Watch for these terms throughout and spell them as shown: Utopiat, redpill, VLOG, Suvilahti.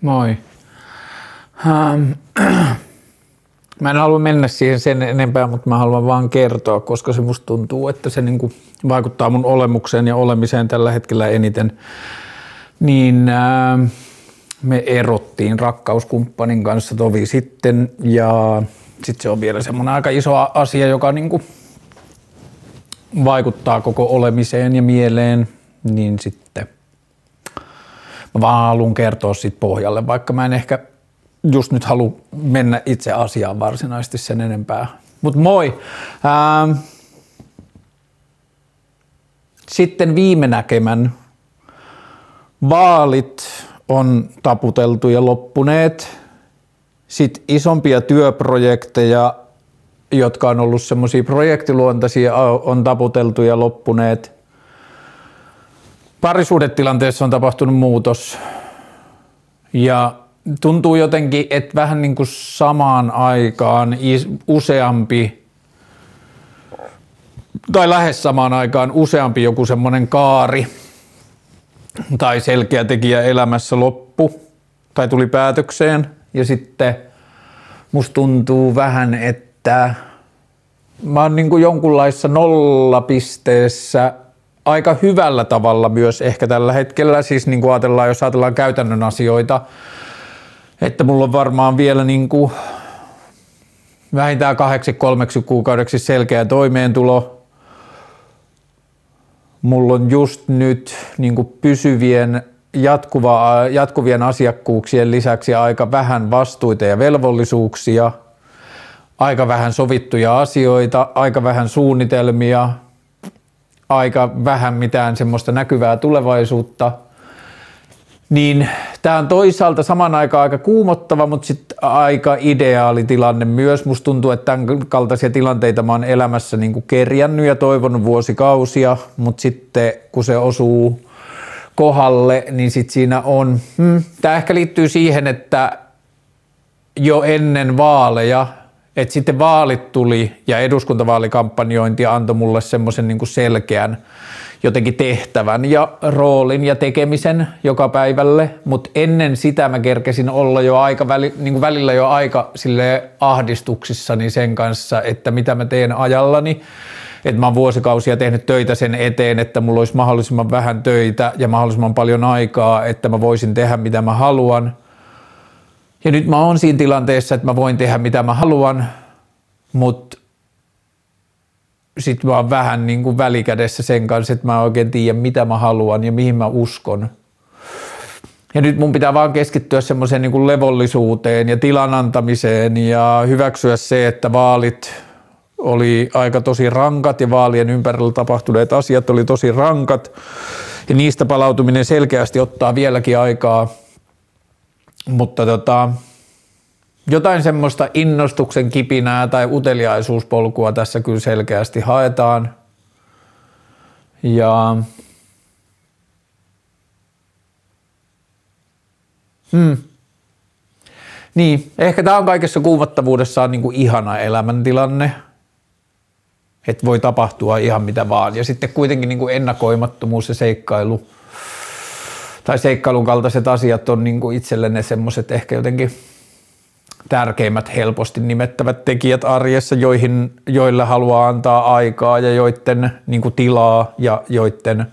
Moi. Mä en halua mennä siihen sen enempää, mutta mä haluan vaan kertoa, koska se musta tuntuu, että se niinku vaikuttaa mun olemukseen ja olemiseen tällä hetkellä eniten. Niin me erottiin rakkauskumppanin kanssa tovi sitten ja sit se on vielä semmonen aika iso asia, joka niinku vaikuttaa koko olemiseen ja mieleen, niin sitten mä vaan haluan kertoa sit pohjalle, vaikka mä en ehkä just nyt halua mennä itse asiaan varsinaisesti sen enempää. Mut moi! Sitten viime näkemän vaalit on taputeltu ja loppuneet. Sitten isompia työprojekteja, jotka on ollut semmoisia projektiluontaisia, on taputeltu ja loppuneet. Parisuhdetilanteessa on tapahtunut muutos ja tuntuu jotenkin, että vähän niin kuin samaan aikaan useampi tai lähes samaan aikaan useampi joku semmoinen kaari tai selkeä tekijä elämässä loppu tai tuli päätökseen ja sitten musta tuntuu vähän, että mä oon niin kuin jonkunlaisessa nollapisteessä aika hyvällä tavalla myös ehkä tällä hetkellä, siis niin kuin ajatellaan, jos ajatellaan käytännön asioita, että mulla on varmaan vielä niin kuin vähintään 8–3 kuukaudeksi selkeä toimeentulo. Mulla on just nyt niin kuin pysyvien jatkuvien asiakkuuksien lisäksi aika vähän vastuita ja velvollisuuksia, aika vähän sovittuja asioita, aika vähän suunnitelmia, aika vähän mitään semmoista näkyvää tulevaisuutta. Niin tää on toisaalta saman aikaan aika kuumottava, mutta sitten aika ideaali tilanne myös. Musta tuntuu, että tämän kaltaisia tilanteita mä oon elämässä niinku kerjännyt ja toivonut vuosikausia, mutta sitten kun se osuu kohdalle, niin sitten siinä on... Tää ehkä liittyy siihen, että jo ennen vaaleja, että sitten vaalit tuli ja eduskuntavaalikampanjointi antoi mulle semmoisen niinku selkeän jotenkin tehtävän ja roolin ja tekemisen joka päivälle, mutta ennen sitä mä kerkesin olla jo aika välillä jo aika ahdistuksissani sen kanssa, että mitä mä teen ajallani, että mä oon vuosikausia tehnyt töitä sen eteen, että mulla olisi mahdollisimman vähän töitä ja mahdollisimman paljon aikaa, että mä voisin tehdä mitä mä haluan. Ja nyt mä oon siinä tilanteessa, että mä voin tehdä mitä mä haluan, mutta sitten mä oon vähän niin kuin välikädessä sen kanssa, että mä en oikein tiedä mitä mä haluan ja mihin mä uskon. Ja nyt mun pitää vaan keskittyä semmoiseen niin kuin levollisuuteen ja tilan antamiseen ja hyväksyä se, että vaalit oli aika tosi rankat ja vaalien ympärillä tapahtuneet asiat oli tosi rankat. Ja niistä palautuminen selkeästi ottaa vieläkin aikaa. Mutta jotain semmoista innostuksen kipinää tai uteliaisuuspolkua tässä kyllä selkeästi haetaan. Ja niin, ehkä tää on kaikessa kuumattavuudessaan niinku ihana elämäntilanne. Että voi tapahtua ihan mitä vaan. Ja sitten kuitenkin niinku ennakoimattomuus ja seikkailu tai seikkailun kaltaiset asiat on niinku itselle ne semmoset ehkä jotenkin tärkeimmät helposti nimettävät tekijät arjessa, joille haluaa antaa aikaa ja joiden niin kuin tilaa ja joiden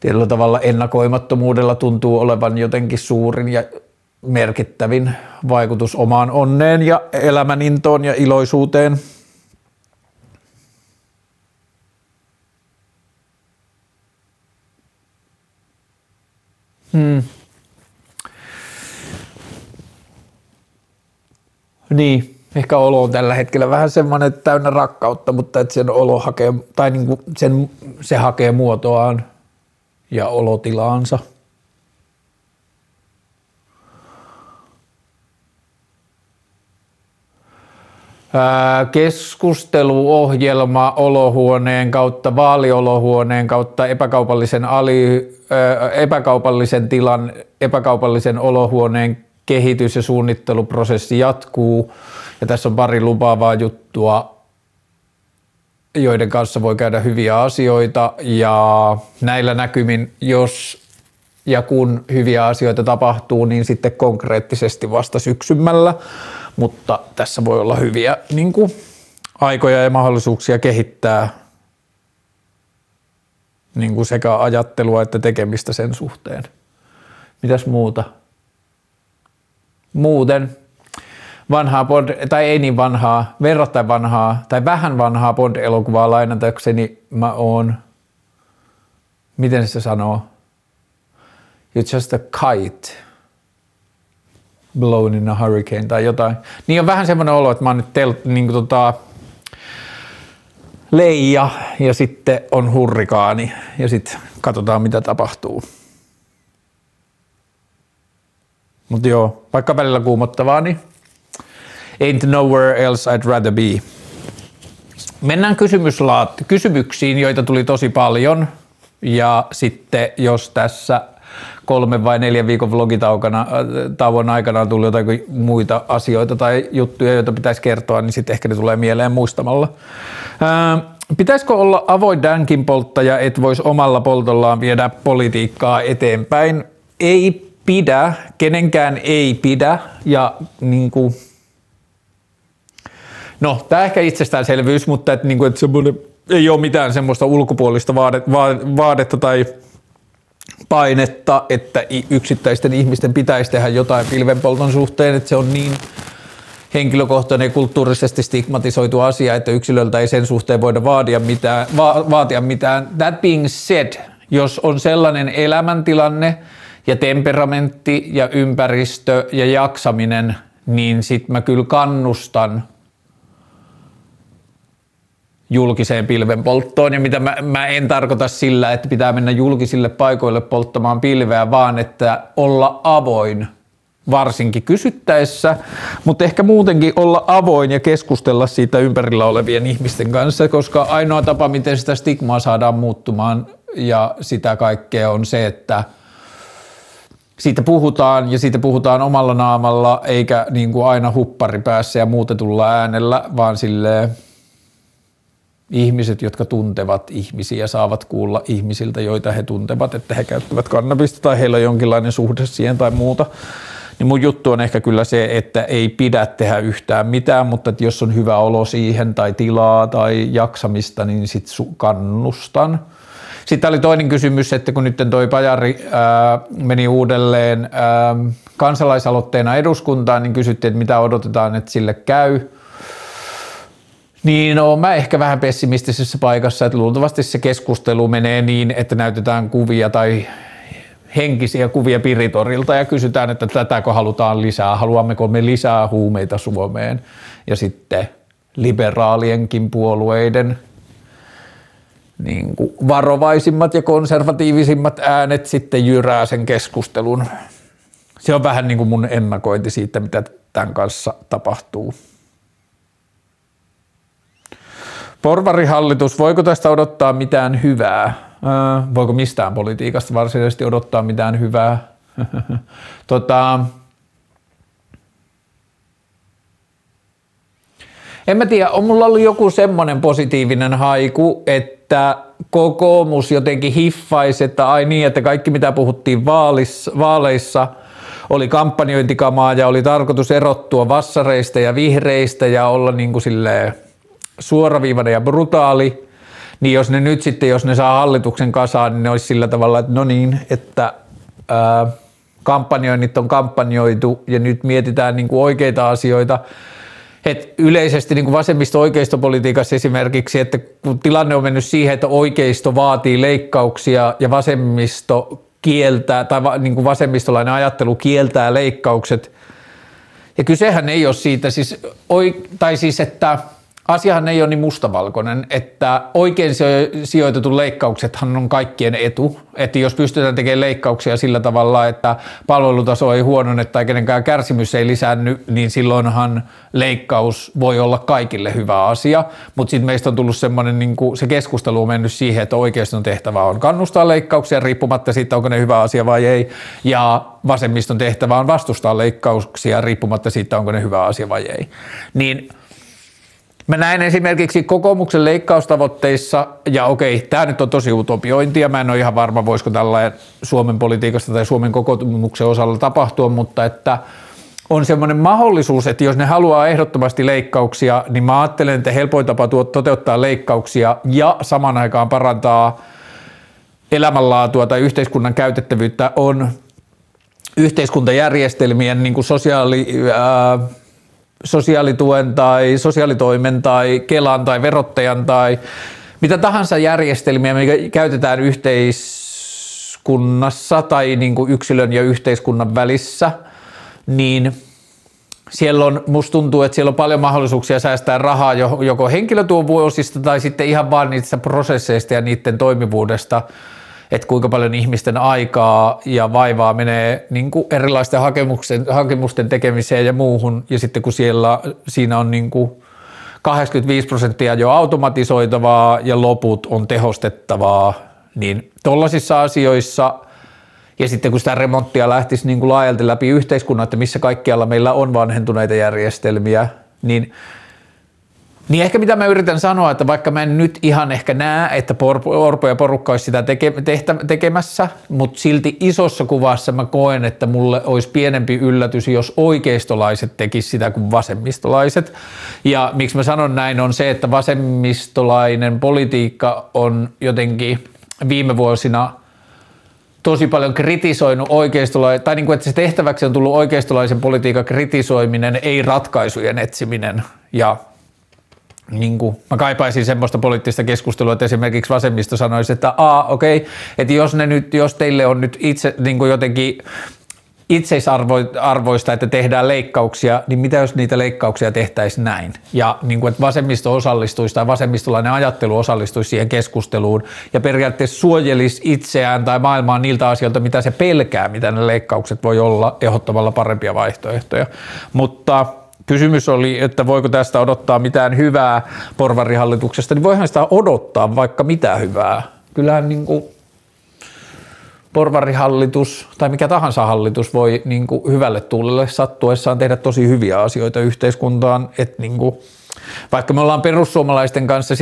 tietyllä tavalla ennakoimattomuudella tuntuu olevan jotenkin suurin ja merkittävin vaikutus omaan onneen ja elämänintoon ja iloisuuteen. Niin, ehkä olo on tällä hetkellä vähän semmoinen, että täynnä rakkautta, mutta että sen olo hakee, tai niin kuin se hakee muotoaan ja olotilaansa. Keskusteluohjelma olohuoneen kautta, vaaliolohuoneen kautta, epäkaupallisen tilan, epäkaupallisen olohuoneen kehitys- ja suunnitteluprosessi jatkuu ja tässä on pari lupaavaa juttua, joiden kanssa voi käydä hyviä asioita ja näillä näkymin, jos ja kun hyviä asioita tapahtuu, niin sitten konkreettisesti vasta syksymällä, mutta tässä voi olla hyviä niin kuin aikoja ja mahdollisuuksia kehittää niin kuin sekä ajattelua että tekemistä sen suhteen. Mitäs muuta? Muuten vanhaa tai ei niin vanhaa, verrattain vanhaa tai vähän vanhaa pod-elokuvaa lainatakseni mä oon, miten se sanoo? You're just a kite blown in a hurricane tai jotain. Niin on vähän semmoinen olo, että mä oon nyt leija ja sitten on hurrikaani ja sitten katsotaan mitä tapahtuu. Mut joo, vaikka välillä kuumottavaa, niin ain't nowhere else I'd rather be. Mennään kysymyksiin, joita tuli tosi paljon, ja sitten jos tässä 3 vai 4 viikon vlogitauon aikana tuli jotain muita asioita tai juttuja, joita pitäisi kertoa, niin sitten ehkä ne tulee mieleen muistamalla. Pitäisikö olla avoin dankinpolttaja, et vois omalla poltollaan viedä politiikkaa eteenpäin? Ei pidä, kenenkään ei pidä, ja niinku no, tää ehkä itsestäänselvyys, mutta et niinku, et semmoinen ei oo mitään semmoista ulkopuolista vaadetta tai painetta, että yksittäisten ihmisten pitäisi tehdä jotain pilvenpolton suhteen, että se on niin henkilökohtainen ja kulttuurisesti stigmatisoitu asia, että yksilöltä ei sen suhteen voida vaatia mitään. That being said, jos on sellainen elämäntilanne ja temperamentti ja ympäristö ja jaksaminen, niin sit mä kyllä kannustan julkiseen pilvenpolttoon, ja mitä mä en tarkoita sillä, että pitää mennä julkisille paikoille polttamaan pilveä, vaan että olla avoin varsinkin kysyttäessä, mutta ehkä muutenkin olla avoin ja keskustella siitä ympärillä olevien ihmisten kanssa, koska ainoa tapa, miten sitä stigmaa saadaan muuttumaan ja sitä kaikkea on se, että siitä puhutaan ja siitä puhutaan omalla naamalla, eikä niin kuin aina huppari päässä ja muutetulla äänellä, vaan silleen ihmiset, jotka tuntevat ihmisiä, saavat kuulla ihmisiltä, joita he tuntevat, että he käyttävät kannabista tai heillä on jonkinlainen suhde siihen tai muuta. Niin mun juttu on ehkä kyllä se, että ei pidä tehdä yhtään mitään, mutta jos on hyvä olo siihen tai tilaa tai jaksamista, niin sit kannustan. Sitten oli toinen kysymys, että kun nyt toi Pajari meni uudelleen kansalaisaloitteena eduskuntaan, niin kysyttiin, että mitä odotetaan, että sille käy. Niin no, mä ehkä vähän pessimistisessä paikassa, että luultavasti se keskustelu menee niin, että näytetään kuvia tai henkisiä kuvia Piritorilta ja kysytään, että tätäkö halutaan lisää, haluammeko me lisää huumeita Suomeen, ja sitten liberaalienkin puolueiden niin kuin varovaisimmat ja konservatiivisimmat äänet sitten jyrää sen keskustelun. Se on vähän niin kuin mun ennakointi siitä, mitä tämän kanssa tapahtuu. Porvarihallitus, voiko tästä odottaa mitään hyvää? Voiko mistään politiikasta varsinaisesti odottaa mitään hyvää? En mä tiedä, on mulla ollut joku semmonen positiivinen haiku, että kokoomus jotenkin hiffaisi, että ai niin, että kaikki mitä puhuttiin vaaleissa oli kampanjointikamaa ja oli tarkoitus erottua vassareista ja vihreistä ja olla niin kuin silleen suoraviivainen ja brutaali, niin jos ne nyt sitten, jos ne saa hallituksen kasaan, niin ne olisi sillä tavalla, että no niin, että kampanjoinnit on kampanjoitu ja nyt mietitään niin kuin oikeita asioita. Et yleisesti niin kuin vasemmisto-oikeistopolitiikassa esimerkiksi, että kun tilanne on mennyt siihen, että oikeisto vaatii leikkauksia ja vasemmisto kieltää, tai niin kuin vasemmistolainen ajattelu kieltää leikkaukset. Ja kysehän ei ole siitä, että asiahan ei ole niin mustavalkoinen, että oikein sijoitetun leikkauksethan on kaikkien etu. Että jos pystytään tekemään leikkauksia sillä tavalla, että palvelutaso ei huonone tai kenenkään kärsimys ei lisäänny, niin silloinhan leikkaus voi olla kaikille hyvä asia. Mutta sitten meistä on tullut semmoinen, niin se keskustelu on mennyt siihen, että oikeiston tehtävä on kannustaa leikkauksia riippumatta siitä, onko ne hyvä asia vai ei. Ja vasemmiston tehtävä on vastustaa leikkauksia riippumatta siitä, onko ne hyvä asia vai ei. Niin Mä näen esimerkiksi kokoomuksen leikkaustavoitteissa, ja okei, tää nyt on tosi utopiointia, mä en ole ihan varma, voisiko tällainen Suomen politiikasta tai Suomen kokoomuksen osalla tapahtua, mutta että on semmoinen mahdollisuus, että jos ne haluaa ehdottomasti leikkauksia, niin mä ajattelen, että helpoin tapa toteuttaa leikkauksia ja saman aikaan parantaa elämänlaatua tai yhteiskunnan käytettävyyttä on yhteiskuntajärjestelmien niin kuin sosiaalituen tai sosiaalitoimen tai Kelan tai verottajan tai mitä tahansa järjestelmiä, mikä käytetään yhteiskunnassa tai niin kuin yksilön ja yhteiskunnan välissä, niin siellä on, musta tuntuu, että siellä on paljon mahdollisuuksia säästää rahaa joko henkilötyövuosista tai sitten ihan vaan niistä prosesseista ja niiden toimivuudesta, että kuinka paljon ihmisten aikaa ja vaivaa menee niin kuin erilaisten hakemusten tekemiseen ja muuhun, ja sitten kun siinä on niin kuin 85% jo automatisoitavaa ja loput on tehostettavaa, niin tollaisissa asioissa ja sitten kun sitä remonttia lähtisi niin kuin laajalti läpi yhteiskunnan, että missä kaikkialla meillä on vanhentuneita järjestelmiä, niin ehkä mitä mä yritän sanoa, että vaikka mä en nyt ihan ehkä näe, että Orpo ja porukka olisi sitä tekemässä, mutta silti isossa kuvassa mä koen, että mulle olisi pienempi yllätys, jos oikeistolaiset tekisivät sitä kuin vasemmistolaiset. Ja miksi mä sanon näin on se, että vasemmistolainen politiikka on jotenkin viime vuosina tosi paljon kritisoinut oikeistolaisen, tai niin kuin, että se tehtäväksi on tullut oikeistolaisen politiikan kritisoiminen, ei ratkaisujen etsiminen. Ja niin kuin, mä kaipaisin semmoista poliittista keskustelua, että esimerkiksi vasemmisto sanoisi, että että jos teille on nyt itse niin kuin jotenkin itseisarvoista, että tehdään leikkauksia, niin mitä jos niitä leikkauksia tehtäisiin näin? Ja niin kuin, että vasemmisto osallistuisi tai vasemmistolainen ajattelu osallistuisi siihen keskusteluun ja periaatteessa suojelisi itseään tai maailmaa niiltä asioilta, mitä se pelkää, mitä ne leikkaukset voi olla ehdottomalla parempia vaihtoehtoja. Mutta kysymys oli, että voiko tästä odottaa mitään hyvää porvarihallituksesta, niin voihan sitä odottaa vaikka mitä hyvää. Kyllähän niin kuin porvarihallitus tai mikä tahansa hallitus voi niin kuin hyvälle tuulelle sattuessaan tehdä tosi hyviä asioita yhteiskuntaan, että niin kuin, vaikka me ollaan perussuomalaisten kanssa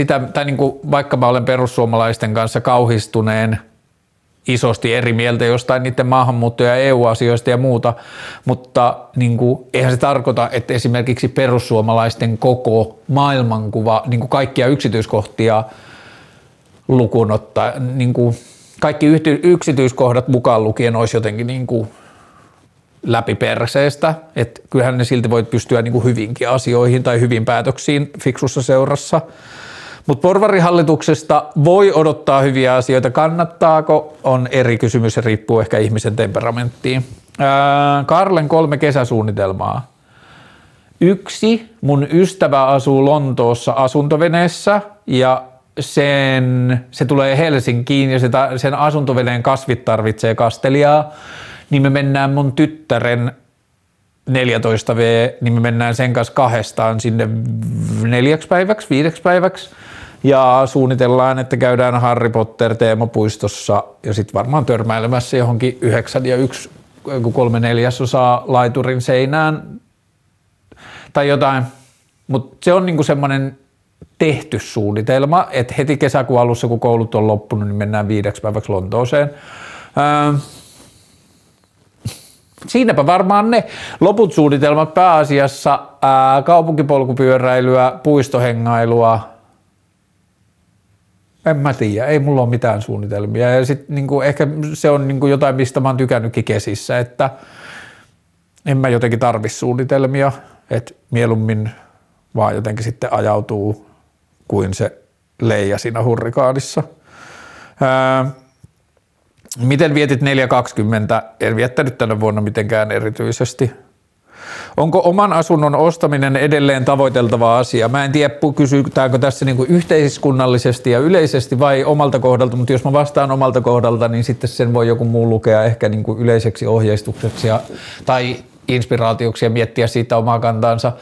vaikka mä olen perussuomalaisten kanssa kauhistuneen isosti eri mieltä jostain niiden maahanmuutto- ja EU-asioista ja muuta, mutta niin kuin, eihän se tarkoita, että esimerkiksi perussuomalaisten koko maailmankuva, niin kuin kaikkia yksityiskohtia lukuun ottaa, niin kuin kaikki yksityiskohdat mukaan lukien olisi jotenkin niin kuin läpi perseestä, että kyllähän ne silti voi pystyä niin kuin hyvinkin asioihin tai hyvin päätöksiin fiksussa seurassa. Mutta porvarihallituksesta voi odottaa hyviä asioita. Kannattaako? On eri kysymys, se riippuu ehkä ihmisen temperamenttiin. Karlen 3 kesäsuunnitelmaa. 1. Mun ystävä asuu Lontoossa asuntoveneessä ja se tulee Helsinkiin ja sen asuntoveneen kasvit tarvitsee kastelijaa. Niin me mennään mun tyttären 14V, niin me mennään sen kanssa kahdestaan sinne 4 päiväksi, 5 päiväksi ja suunnitellaan, että käydään Harry Potter -teemapuistossa ja sitten varmaan törmäilemässä johonkin 9 3/4 laiturin seinään tai jotain, mutta se on niinku semmoinen tehty suunnitelma, että heti kesäkuun alussa, kun koulut on loppunut, niin mennään 5 päiväksi Lontooseen. Siinäpä varmaan ne loput suunnitelmat pääasiassa kaupunkipolkupyöräilyä, puistohengailua. En mä tiedä, ei mulla ole mitään suunnitelmia. Ja sit niinku, ehkä se on niinku jotain, mistä mä oon tykännytkin kesissä, että en mä jotenkin tarvi suunnitelmia, että mieluummin vaan jotenkin sitten ajautuu kuin se leija siinä hurrikaanissa. Miten vietit 4.20? En viettänyt tänä vuonna mitenkään erityisesti. Onko oman asunnon ostaminen edelleen tavoiteltava asia? Mä en tiedä, kysytäänkö tässä niin kuin yhteiskunnallisesti ja yleisesti vai omalta kohdalta, mutta jos mä vastaan omalta kohdalta, niin sitten sen voi joku muu lukea ehkä niin kuin yleiseksi ohjeistukseksi tai inspiraatioksi ja miettiä siitä omaa kantaansa.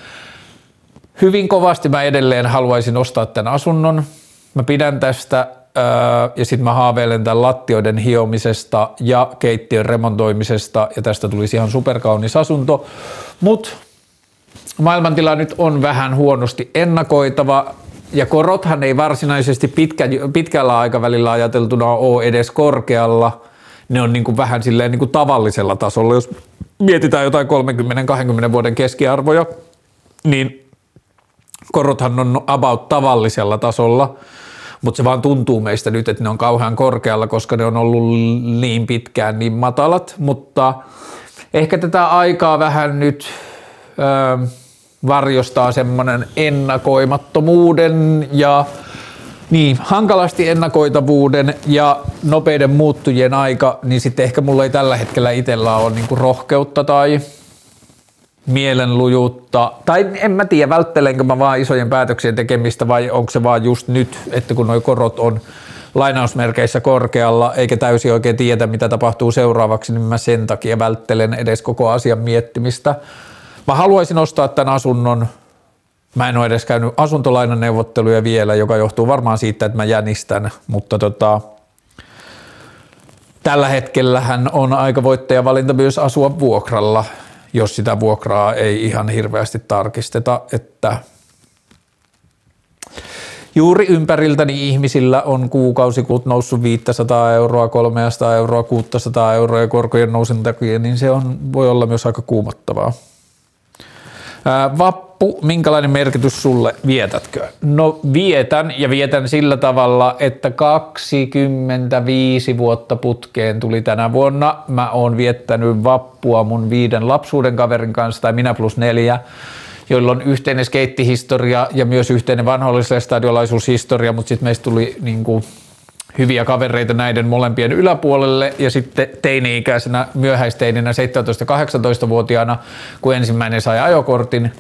Hyvin kovasti mä edelleen haluaisin ostaa tämän asunnon. Mä pidän tästä. Ja sitten mä haaveilen tämän lattioiden hiomisesta ja keittiön remontoimisesta ja tästä tulisi ihan superkaunis asunto, mut maailmantila nyt on vähän huonosti ennakoitava ja korothan ei varsinaisesti pitkällä aikavälillä ajateltuna ole edes korkealla. Ne on niin kuin vähän silleen niin kuin tavallisella tasolla. Jos mietitään jotain 30-20 vuoden keskiarvoja, niin korothan on about tavallisella tasolla, mutta se vaan tuntuu meistä nyt, että ne on kauhean korkealla, koska ne on ollut niin pitkään niin matalat, mutta ehkä tätä aikaa vähän nyt varjostaa semmoinen ennakoimattomuuden ja niin, hankalasti ennakoitavuuden ja nopeiden muuttujien aika, niin sitten ehkä mulla ei tällä hetkellä itsellä ole niinku rohkeutta tai mielenlujuutta. Tai en mä tiedä, välttelenkö mä vaan isojen päätöksien tekemistä vai onko se vaan just nyt, että kun nuo korot on lainausmerkeissä korkealla eikä täysin oikein tiedä, mitä tapahtuu seuraavaksi, niin mä sen takia välttelen edes koko asian miettimistä. Mä haluaisin ostaa tämän asunnon. Mä en ole edes käynyt asuntolainaneuvotteluja vielä, joka johtuu varmaan siitä, että mä jänistän, mutta tällä hetkellähän on aika voittajavalinta myös asua vuokralla, jos sitä vuokraa ei ihan hirveästi tarkisteta, että juuri ympäriltäni ihmisillä on kuukausikulut noussut 500 €, 300 €, 600 € ja korkojen nousun takia, niin se on, voi olla myös aika kuumottavaa. Vappu, minkälainen merkitys sulle? Vietätkö? No vietän sillä tavalla, että 25 vuotta putkeen tuli tänä vuonna. Mä oon viettänyt vappua mun 5 lapsuuden kaverin kanssa, tai minä plus 4, joilla on yhteinen skeittihistoria ja myös yhteinen vanhoilliselle stadiolaisuushistoria, mutta sitten meistä tuli niinku hyviä kavereita näiden molempien yläpuolelle ja sitten teini-ikäisenä, myöhäisteininä, 17-18-vuotiaana, kun ensimmäinen sai ajokortin,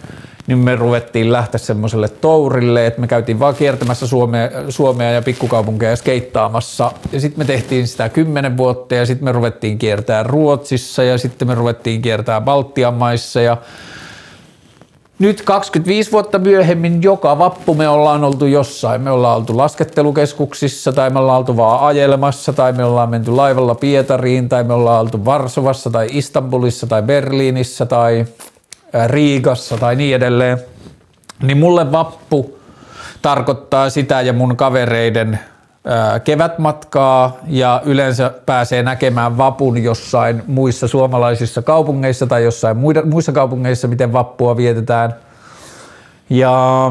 niin me ruvettiin lähteä semmoiselle tourille, että me käytiin vaan kiertämässä Suomea ja pikkukaupunkeja skeittaamassa ja sitten me tehtiin sitä 10 vuotta ja sitten me ruvettiin kiertämään Ruotsissa ja sitten me ruvettiin kiertämään Baltian maissa ja nyt 25 vuotta myöhemmin joka vappu me ollaan oltu jossain. Me ollaan oltu laskettelukeskuksissa tai me ollaan oltu vaan ajelemassa tai me ollaan menty laivalla Pietariin tai me ollaan oltu Varsovassa tai Istanbulissa tai Berliinissä tai Riigassa tai niin edelleen. Niin mulle vappu tarkoittaa sitä ja mun kavereiden kevätmatkaa ja yleensä pääsee näkemään vapun jossain muissa suomalaisissa kaupungeissa tai jossain muissa kaupungeissa, miten vappua vietetään. Ja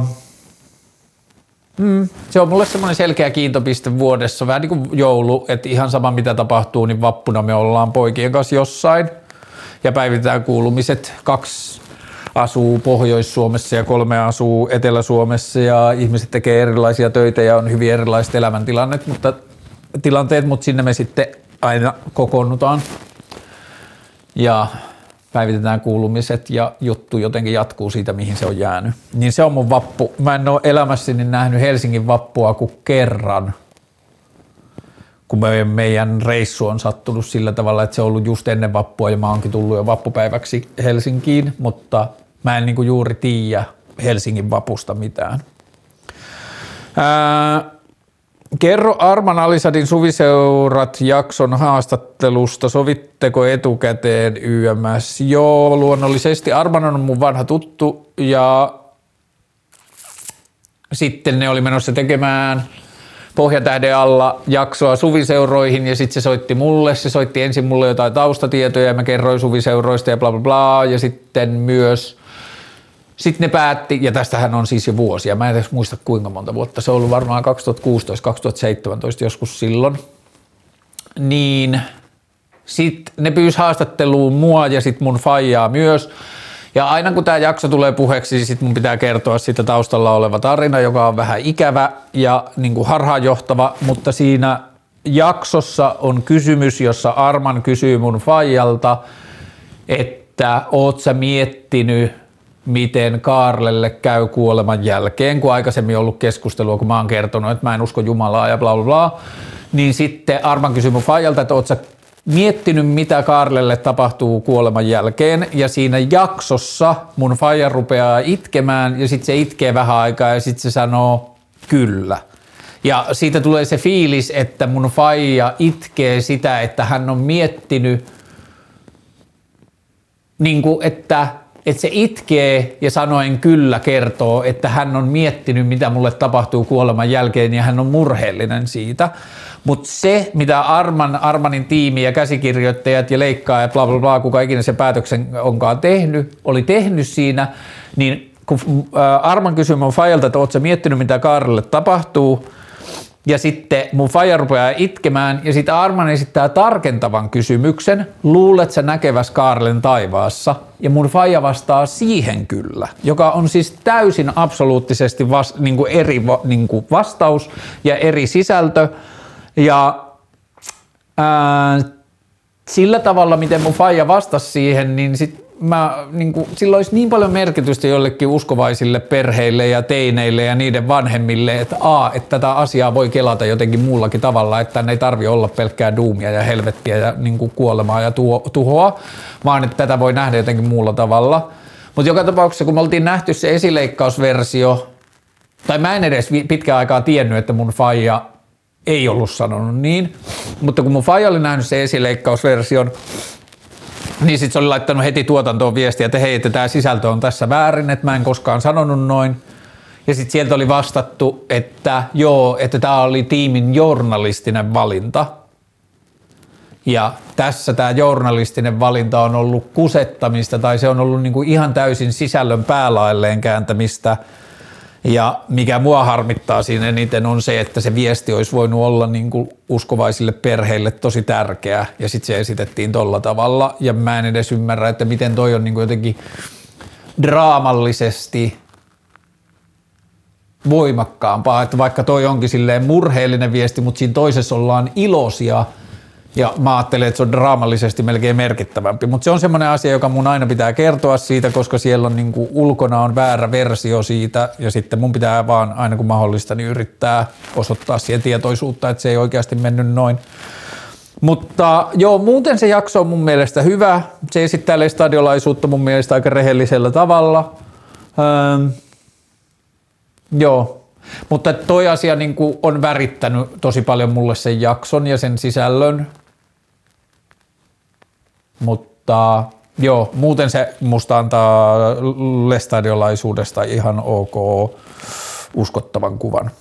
se on mulle semmoinen selkeä kiintopiste vuodessa, vähän niin kuin joulu, että ihan sama mitä tapahtuu, niin vappuna me ollaan poikien kanssa jossain ja päivitetään kuulumiset. 2 asuu Pohjois-Suomessa ja 3 asuu Etelä-Suomessa ja ihmiset tekee erilaisia töitä ja on hyvin erilaiset elämäntilanteet, mutta sinne me sitten aina kokoonnutaan ja päivitetään kuulumiset ja juttu jotenkin jatkuu siitä, mihin se on jäänyt. Niin se on mun vappu. Mä en ole elämässäni nähnyt Helsingin vappua kuin kerran, kun meidän reissu on sattunut sillä tavalla, että se on ollut just ennen vappua ja mä oonkin tullut jo vappupäiväksi Helsinkiin, mutta mä en niinku juuri tiedä Helsingin vapusta mitään. Kerro Arman Alisadin Suviseurat jakson haastattelusta. Sovitteko etukäteen YMS? Joo, luonnollisesti. Arman on mun vanha tuttu ja sitten ne oli menossa tekemään Pohjatähden alla jaksoa Suviseuroihin ja sitten se soitti mulle. Se soitti ensin mulle jotain taustatietoja ja mä kerroin Suviseuroista ja bla bla bla ja sitten myös sitten ne päätti, ja tästähän on siis jo vuosia, mä en edes muista kuinka monta vuotta, se on ollut varmaan 2016-2017 joskus silloin, niin sitten ne pyysi haastatteluun mua ja sitten mun faijaa myös. Ja aina kun tämä jakso tulee puheeksi, niin sit mun pitää kertoa siitä taustalla oleva tarina, joka on vähän ikävä ja niin kuin harhaanjohtava, mutta siinä jaksossa on kysymys, jossa Arman kysyy mun faijalta, että oot sä miettinyt, miten Kaarlelle käy kuoleman jälkeen, kun aikaisemmin on ollut keskustelua, kun mä oon kertonut, että mä en usko Jumalaa ja bla bla bla, niin sitten Arman kysyy mun faijalta, että oot sä miettinyt, mitä Kaarlelle tapahtuu kuoleman jälkeen, ja siinä jaksossa mun faija rupeaa itkemään ja sitten se itkee vähän aikaa ja sitten se sanoo kyllä. Ja siitä tulee se fiilis, että mun faija itkee sitä, että hän on miettinyt, niin kuin, että että se itkee ja sanoen kyllä kertoo, että hän on miettinyt, mitä mulle tapahtuu kuoleman jälkeen ja hän on murheellinen siitä. Mutta se, mitä Armanin tiimi ja käsikirjoittajat ja leikkaa ja bla bla bla, kuka ikinä se päätöksen onkaan tehnyt, oli tehnyt siinä, niin kun Arman kysyy mun Fajalta, että ootko sä miettinyt, mitä Kaarelle tapahtuu, ja sitten mun Faija rupeaa itkemään, ja sitten Arman esittää tarkentavan kysymyksen, luulet sä näkeväs Kaarlen taivaassa, ja mun Faija vastaa siihen kyllä, joka on siis täysin absoluuttisesti eri vastaus ja eri sisältö, ja sillä tavalla, miten mun Faija vastasi siihen, niin sitten sillä olisi niin paljon merkitystä jollekin uskovaisille perheille ja teineille ja niiden vanhemmille, että tätä asiaa voi kelata jotenkin muullakin tavalla, että ei tarvitse olla pelkkää duumia ja helvettiä ja niin kuolemaa ja tuhoa, vaan että tätä voi nähdä jotenkin muulla tavalla. Mutta joka tapauksessa, kun me oltiin nähty se esileikkausversio, tai mä en edes pitkään aikaa tiennyt, että mun Faija ei ollut sanonut niin, mutta kun mun Faija oli nähnyt se esileikkausversion, niin sit se oli laittanut heti tuotantoon viestiä, että hei, että tää sisältö on tässä väärin, että mä en koskaan sanonut noin. Ja sit sieltä oli vastattu, että joo, että tää oli tiimin journalistinen valinta. Ja tässä tää journalistinen valinta on ollut kusettamista, tai se on ollut niinku ihan täysin sisällön päälailleen kääntämistä. Ja mikä mua harmittaa siinä eniten on se, että se viesti olisi voinut olla niin kuin uskovaisille perheille tosi tärkeä ja sitten se esitettiin tolla tavalla ja mä en edes ymmärrä, että miten toi on niin kuin jotenkin draamallisesti voimakkaampaa, että vaikka toi onkin silleen murheellinen viesti, mutta siinä toisessa ollaan iloisia ja mä ajattelen, että se on draamallisesti melkein merkittävämpi, mutta se on semmoinen asia, joka mun aina pitää kertoa siitä, koska siellä on niin kuin ulkona on väärä versio siitä ja sitten mun pitää vaan aina kun mahdollista niin yrittää osoittaa siihen tietoisuutta, että se ei oikeasti mennyt noin. Mutta joo, muuten se jakso on mun mielestä hyvä, se esittää lestadiolaisuutta mun mielestä aika rehellisellä tavalla. Joo. Mutta toi asia niin kuin on värittänyt tosi paljon mulle sen jakson ja sen sisällön, mutta joo, muuten se musta antaa lestadiolaisuudesta ihan ok uskottavan kuvan.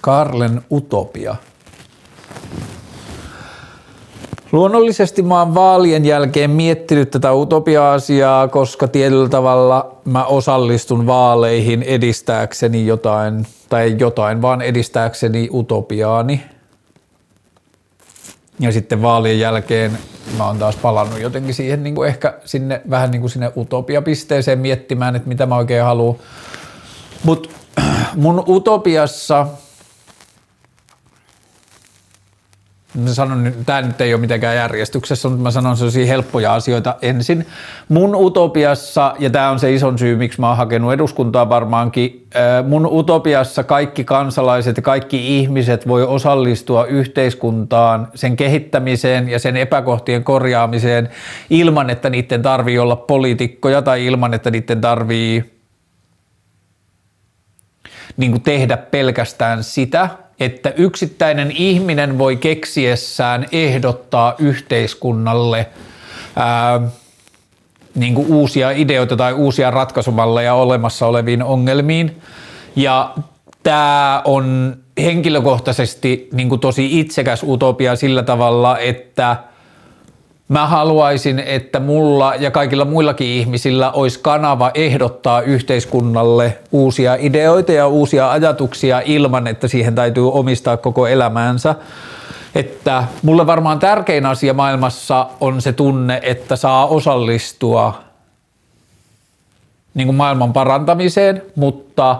Kaarlen utopia. Luonnollisesti mä oon vaalien jälkeen miettinyt tätä utopia-asiaa, koska tietyllä tavalla mä osallistun vaaleihin edistääkseni jotain, tai jotain, vaan edistääkseni utopiaani. Ja sitten vaalien jälkeen mä oon taas palannut jotenkin siihen niin kuin ehkä sinne, vähän niin kuin sinne utopia-pisteeseen miettimään, että mitä mä oikein haluan. Mut mun utopiassa... Mä sanon, tää nyt ei ole mitenkään järjestyksessä, mutta mä sanon sellaisia helppoja asioita ensin. Mun utopiassa, ja tää on se ison syy, miksi mä oon hakenut eduskuntaa varmaankin, mun utopiassa kaikki kansalaiset ja kaikki ihmiset voi osallistua yhteiskuntaan, sen kehittämiseen ja sen epäkohtien korjaamiseen ilman, että niiden tarvii olla poliitikkoja tai ilman, että niiden tarvii niin kuin tehdä pelkästään sitä, että yksittäinen ihminen voi keksiessään ehdottaa yhteiskunnalle niin kuin uusia ideoita tai uusia ratkaisumalleja olemassa oleviin ongelmiin. Ja tämä on henkilökohtaisesti niin kuin tosi itsekäs utopia sillä tavalla, että mä haluaisin, että mulla ja kaikilla muillakin ihmisillä olisi kanava ehdottaa yhteiskunnalle uusia ideoita ja uusia ajatuksia ilman, että siihen täytyy omistaa koko elämäänsä. Että mulle varmaan tärkein asia maailmassa on se tunne, että saa osallistua niin kuin maailman parantamiseen, mutta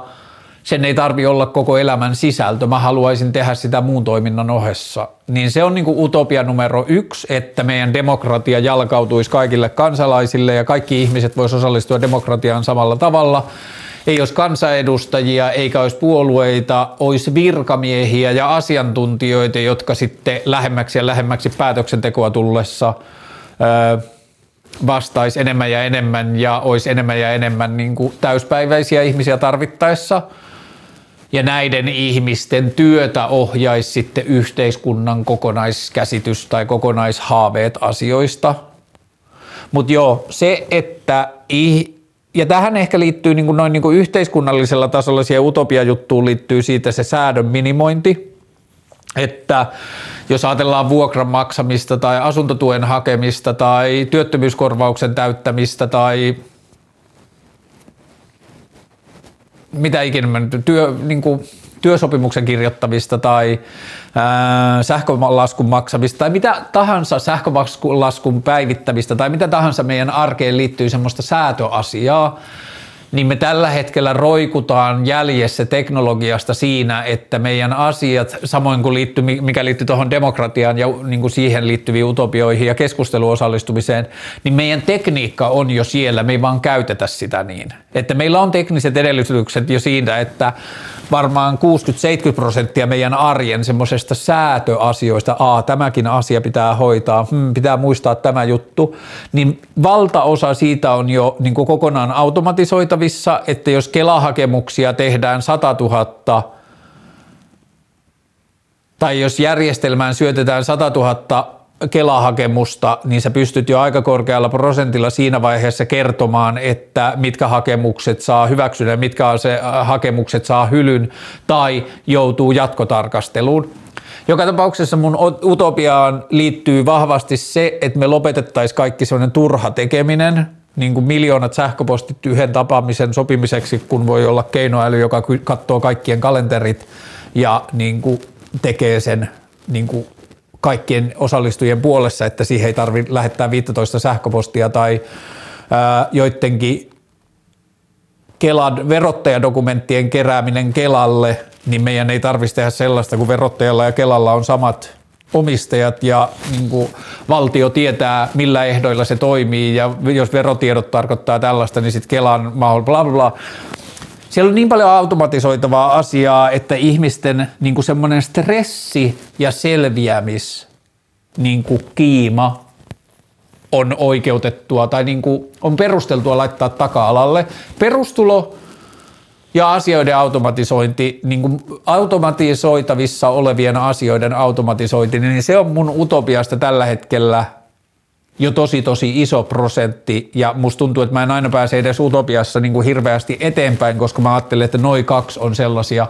sen ei tarvi olla koko elämän sisältö, mä haluaisin tehdä sitä muun toiminnan ohessa. Niin se on niinku utopia numero 1, että meidän demokratia jalkautuisi kaikille kansalaisille ja kaikki ihmiset vois osallistua demokratiaan samalla tavalla. Ei olisi kansanedustajia, eikä olisi puolueita, olisi virkamiehiä ja asiantuntijoita, jotka sitten lähemmäksi ja lähemmäksi päätöksentekoa tullessa vastaisi enemmän ja enemmän ja olisi enemmän ja enemmän niin kuin täyspäiväisiä ihmisiä tarvittaessa. ja näiden ihmisten työtä ohjaisi sitten yhteiskunnan kokonaiskäsitys tai kokonaishaaveet asioista. Mutta joo, se, että ja tähän ehkä liittyy niin kuin noin niin kuin yhteiskunnallisella tasolla, siihen utopia-juttuun liittyy siitä se säädön minimointi, että jos ajatellaan vuokran maksamista tai asuntotuen hakemista tai työttömyyskorvauksen täyttämistä tai mitä ikinä, niin kuin työsopimuksen kirjoittamista tai sähkölaskun maksamista tai mitä tahansa sähkölaskun päivittämistä tai mitä tahansa meidän arkeen liittyy semmoista säätöasiaa, niin me tällä hetkellä roikutaan jäljessä teknologiasta siinä, että meidän asiat, samoin kuin mikä liittyy tuohon demokratiaan ja niin kuin siihen liittyviin utopioihin ja keskusteluosallistumiseen, niin meidän tekniikka on jo siellä, me ei vaan käytetä sitä niin. Että meillä on tekniset edellytykset jo siinä, että varmaan 60-70% meidän arjen semmoisesta säätöasioista, tämäkin asia pitää hoitaa, pitää muistaa tämä juttu, niin valtaosa siitä on jo niin kuin kokonaan automatisoitavissa, että jos Kela-hakemuksia tehdään 100 000 tai jos järjestelmään syötetään 100 000 Kela-hakemusta, niin sä pystyt jo aika korkealla prosentilla siinä vaiheessa kertomaan, että mitkä hakemukset saa hyväksynnän, mitkä hakemukset saa hylyn tai joutuu jatkotarkasteluun. Joka tapauksessa mun utopiaan liittyy vahvasti se, että me lopetettaisiin kaikki sellainen turha tekeminen, niin kuin miljoonat sähköpostit yhden tapaamisen sopimiseksi, kun voi olla keinoäly, joka katsoo kaikkien kalenterit ja niin kuin tekee sen niin kuin kaikkien osallistujien puolessa, että siihen ei tarvitse lähettää 15 sähköpostia tai joidenkin Kelan verottajadokumenttien kerääminen Kelalle, niin meidän ei tarvitse tehdä sellaista, kun verottajalla ja Kelalla on samat omistajat ja niin kuin valtio tietää, millä ehdoilla se toimii ja jos verotiedot tarkoittaa tällaista, niin sitten Kelan bla bla bla. Siellä on niin paljon automatisoitavaa asiaa, että ihmisten niin kuin semmoinen stressi ja niin kuin kiima on oikeutettua tai niin kuin on perusteltua laittaa taka-alalle. Perustulo ja asioiden automatisointi, niin kuin automatisoitavissa olevien asioiden automatisointi, niin se on mun utopiasta tällä hetkellä jo tosi iso prosentti. Ja musta tuntuu, että mä en aina pääse edes utopiassa niin kuin hirveästi eteenpäin, koska mä ajattelen, että noi kaksi on sellaisia,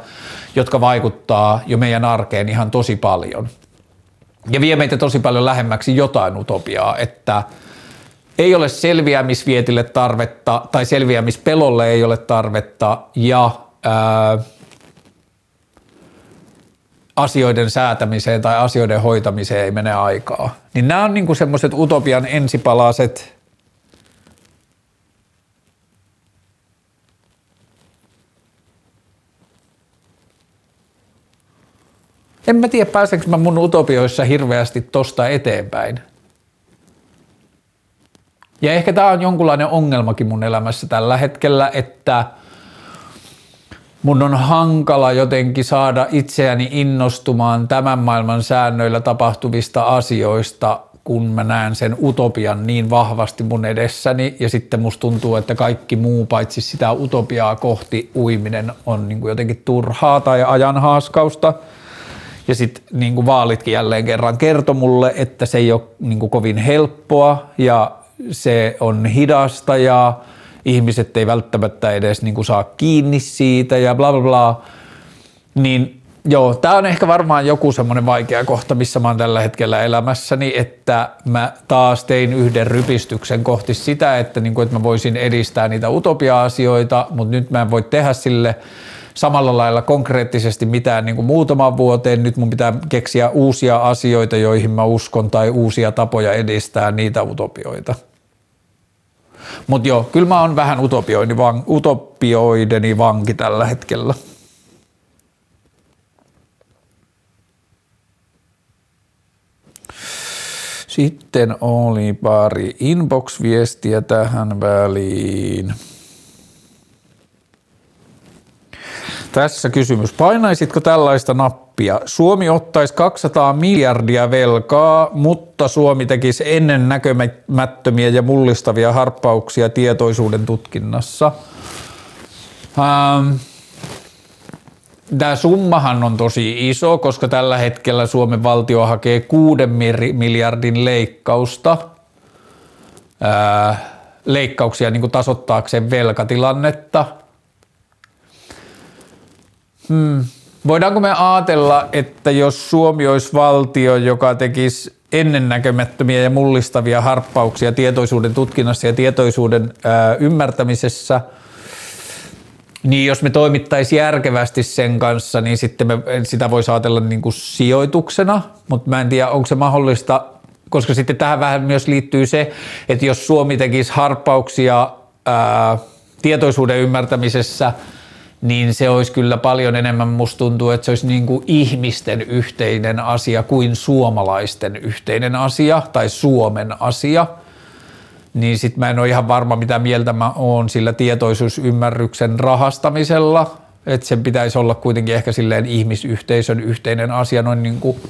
jotka vaikuttaa jo meidän arkeen ihan tosi paljon. Ja vie meitä tosi paljon lähemmäksi jotain utopiaa, että ei ole selviämisvietille tarvetta tai selviämispelolle ei ole tarvetta ja asioiden säätämiseen tai asioiden hoitamiseen ei mene aikaa. Niin nämä on niinku semmoiset utopian ensipalaset, en mä tiedä pääsenkö mä mun utopioissa hirveästi tosta eteenpäin. Ja ehkä tää on jonkunlainen ongelmakin mun elämässä tällä hetkellä, että mun on hankala jotenkin saada itseäni innostumaan tämän maailman säännöillä tapahtuvista asioista, kun mä näen sen utopian niin vahvasti mun edessäni ja sitten musta tuntuu, että kaikki muu paitsi sitä utopiaa kohti uiminen on niin kuin jotenkin turhaa tai ajanhaaskausta. Ja sitten niin vaalitkin jälleen kerran kertoi mulle, että se ei ole niin kuin kovin helppoa ja se on hidasta ja ihmiset ei välttämättä edes niin kuin saa kiinni siitä ja bla bla bla. Niin joo, tää on ehkä varmaan joku semmonen vaikea kohta, missä mä oon tällä hetkellä elämässäni, että mä taas tein yhden rypistyksen kohti sitä, että, niin kuin, että mä voisin edistää niitä utopia-asioita, mutta nyt mä en voi tehdä sille samalla lailla konkreettisesti mitään niin kuin muutaman vuoteen. Nyt mun pitää keksiä uusia asioita, joihin mä uskon tai uusia tapoja edistää niitä utopioita. Mut joo, kyllä mä oon vähän utopioideni vanki tällä hetkellä. Sitten oli pari inbox-viestiä tähän väliin. Tässä kysymys. Painaisitko tällaista nappia? Suomi ottaisi 200 miljardia velkaa, mutta Suomi tekisi ennen näkymättömiä ja mullistavia harppauksia tietoisuuden tutkinnassa. Tämä summahan on tosi iso, koska tällä hetkellä Suomen valtio hakee 6 miljardin leikkauksia niin kuin tasoittaakseen velkatilannetta. Voidaanko me ajatella, että jos Suomi olisi valtio, joka tekisi ennennäkemättömiä ja mullistavia harppauksia tietoisuuden tutkinnassa ja tietoisuuden ymmärtämisessä, niin jos me toimittaisiin järkevästi sen kanssa, niin sitten me sitä voisi ajatella niin kuin sijoituksena, mutta mä en tiedä, onko se mahdollista, koska sitten tähän vähän myös liittyy se, että jos Suomi tekisi harppauksia tietoisuuden ymmärtämisessä, niin se olisi kyllä paljon enemmän, musta tuntuu, että se olisi niin kuin ihmisten yhteinen asia kuin suomalaisten yhteinen asia tai Suomen asia. Niin sit mä en ole ihan varma, mitä mieltä mä oon sillä tietoisuusymmärryksen rahastamisella. Että sen pitäisi olla kuitenkin ehkä silleen ihmisyhteisön yhteinen asia noin niin kuin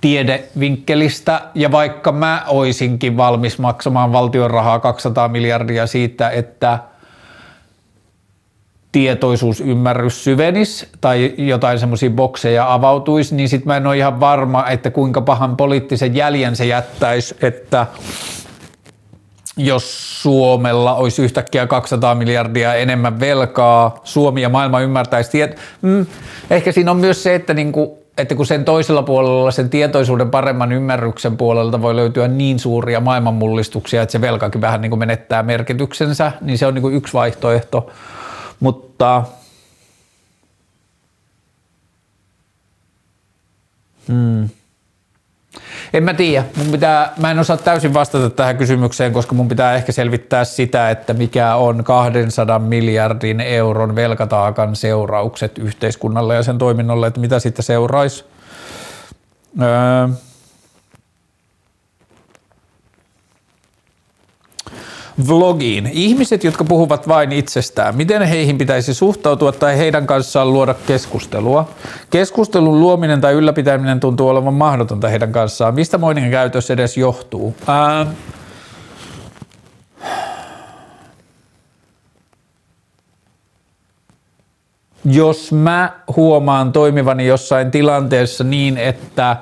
tiedevinkkelistä. Ja vaikka mä oisinkin valmis maksamaan valtion rahaa 200 miljardia siitä, että tietoisuusymmärrys syvenisi tai jotain semmoisia bokseja avautuisi, niin sit mä en ole ihan varma, että kuinka pahan poliittisen jäljen se jättäisi, että jos Suomella olisi yhtäkkiä 200 miljardia enemmän velkaa, Suomi ja maailma ymmärtäisi. Ehkä siinä on myös se, että, niinku, että kun sen toisella puolella, sen tietoisuuden paremman ymmärryksen puolelta voi löytyä niin suuria maailmanmullistuksia, että se velkakin vähän niinku menettää merkityksensä, niin se on niinku yksi vaihtoehto. Mutta en mä tiedä. Mä en osaa täysin vastata tähän kysymykseen, koska mun pitää ehkä selvittää sitä, että mikä on 200 miljardin euron velkataakan seuraukset yhteiskunnalle ja sen toiminnolle, että mitä siitä seuraisi. Vlogiin. Ihmiset, jotka puhuvat vain itsestään, miten heihin pitäisi suhtautua tai heidän kanssaan luoda keskustelua? Keskustelun luominen tai ylläpitäminen tuntuu olevan mahdotonta heidän kanssaan. Mistä moinen käytös edes johtuu? Jos mä huomaan toimivani jossain tilanteessa niin, että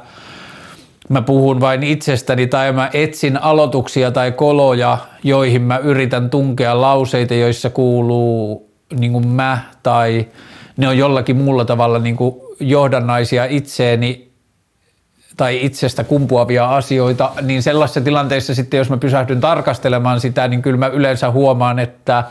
mä puhun vain itsestäni tai mä etsin aloituksia tai koloja, joihin mä yritän tunkea lauseita, joissa kuuluu niin kuin mä tai ne on jollakin muulla tavalla niin kuin johdannaisia itseeni tai itsestä kumpuavia asioita, niin sellaisessa tilanteessa sitten, jos mä pysähdyn tarkastelemaan sitä, niin kyllä mä yleensä huomaan, että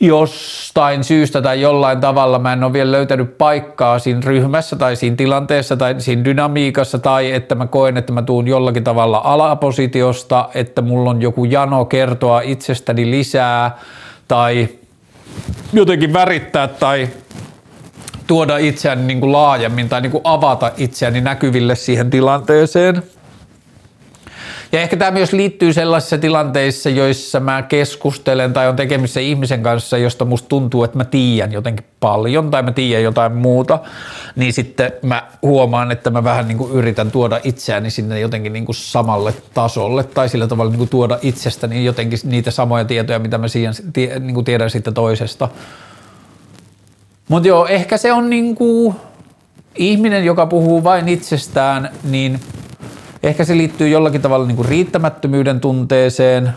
jostain syystä tai jollain tavalla mä en ole vielä löytänyt paikkaa siinä ryhmässä tai siinä tilanteessa tai siinä dynamiikassa tai että mä koen, että mä tuun jollakin tavalla alapositiosta, että mulla on joku jano kertoa itsestäni lisää tai jotenkin värittää tai tuoda itseäni niin kuin laajemmin tai niin kuin avata itseäni näkyville siihen tilanteeseen. Ja ehkä tämä myös liittyy sellaisissa tilanteissa, joissa mä keskustelen tai on tekemisissä ihmisen kanssa, josta musta tuntuu, että mä tiedän jotenkin paljon tai mä tiedän jotain muuta, niin sitten mä huomaan, että mä vähän niin kuin yritän tuoda itseäni sinne jotenkin niin kuin samalle tasolle tai sillä tavalla niin kuin tuoda itsestäni jotenkin niitä samoja tietoja, mitä mä niin kuin tiedän siitä toisesta. Mutta joo, ehkä se on niin kuin ihminen, joka puhuu vain itsestään, niin ehkä se liittyy jollakin tavalla niin kuin riittämättömyyden tunteeseen.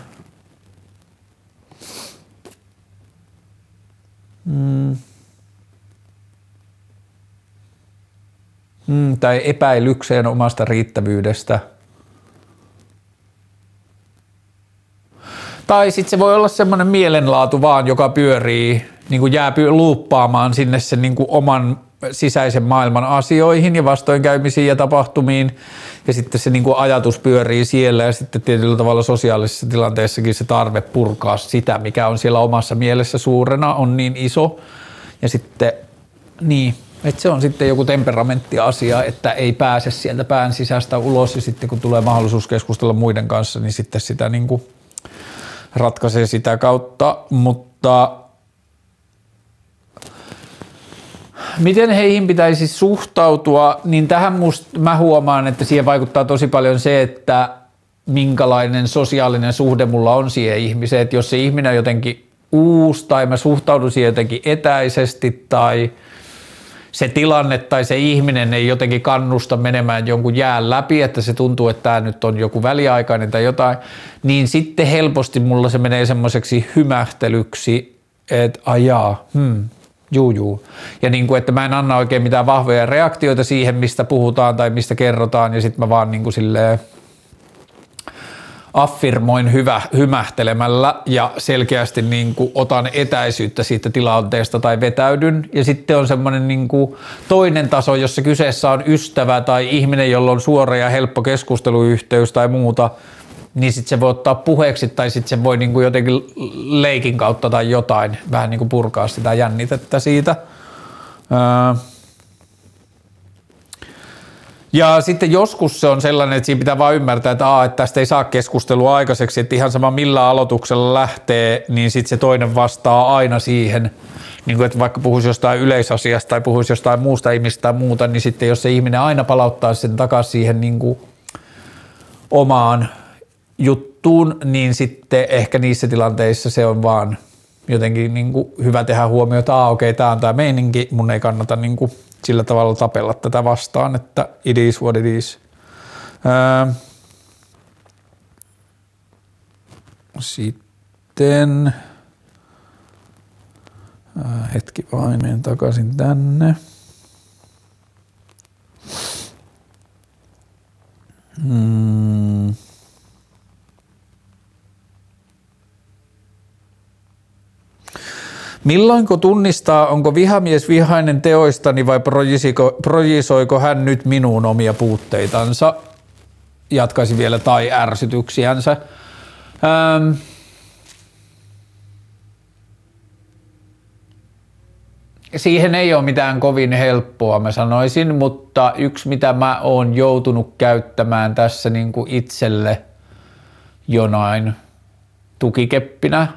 Tai epäilykseen omasta riittävyydestä. Tai sitten se voi olla semmoinen mielenlaatu vaan, joka pyörii, niin kuin jää luuppaamaan sinne sen niin kuin oman sisäisen maailman asioihin ja vastoinkäymisiin ja tapahtumiin ja sitten se niin kuin ajatus pyörii siellä ja sitten tietyllä tavalla sosiaalisessa tilanteessakin se tarve purkaa sitä, mikä on siellä omassa mielessä suurena, on niin iso ja sitten niin, että se on sitten joku temperamenttiasia, että ei pääse sieltä pään sisästä ulos ja sitten kun tulee mahdollisuus keskustella muiden kanssa, niin sitten sitä niin kuin ratkaisee sitä kautta, mutta miten heihin pitäisi suhtautua, niin tähän mä huomaan, että siihen vaikuttaa tosi paljon se, että minkälainen sosiaalinen suhde mulla on siihen ihmiseen. Että jos se ihminen on jotenkin uusi tai mä suhtaudun siihen jotenkin etäisesti tai se tilanne tai se ihminen ei jotenkin kannusta menemään jonkun jään läpi, että se tuntuu, että tämä nyt on joku väliaikainen tai jotain, niin sitten helposti mulla se menee semmoiseksi hymähtelyksi, että ajaa, juu. Ja niin kuin, että mä en anna oikein mitään vahvoja reaktioita siihen, mistä puhutaan tai mistä kerrotaan, ja sitten mä vaan niin kuin silleen affirmoin hymähtelemällä ja selkeästi niin kuin otan etäisyyttä siitä tilanteesta tai vetäydyn. Ja sitten on semmoinen niin kuin toinen taso, jossa kyseessä on ystävä tai ihminen, jolla on suora ja helppo keskusteluyhteys tai muuta, niin sitten se voi ottaa puheeksi tai sitten se voi niin kuin jotenkin leikin kautta tai jotain vähän niin kuin purkaa sitä jännitettä siitä. Ja sitten joskus se on sellainen, että siinä pitää vaan ymmärtää, että tästä ei saa keskustelua aikaiseksi, että ihan sama millä aloituksella lähtee, niin sitten se toinen vastaa aina siihen, niin kuin, että vaikka puhuisi jostain yleisasiasta tai puhuisi jostain muusta ihmistä tai muuta, niin sitten jos se ihminen aina palauttaa sen takaisin siihen niin kuin omaan juttuun, niin sitten ehkä niissä tilanteissa se on vaan jotenkin niin kuin hyvä tehdä huomioon, että tää on tää meininki, mun ei kannata niin kuin sillä tavalla tapella tätä vastaan, että it is what it is. Sitten hetki vain, menen takaisin tänne. Milloinko tunnistaa, onko vihamies vihainen teoistani vai projisoiko hän nyt minuun omia puutteitansa? Jatkaisin vielä, tai ärsytyksiänsä. Siihen ei ole mitään kovin helppoa, mä sanoisin, mutta yksi mitä mä oon joutunut käyttämään tässä niin kuin itselle jonain tukikeppinä,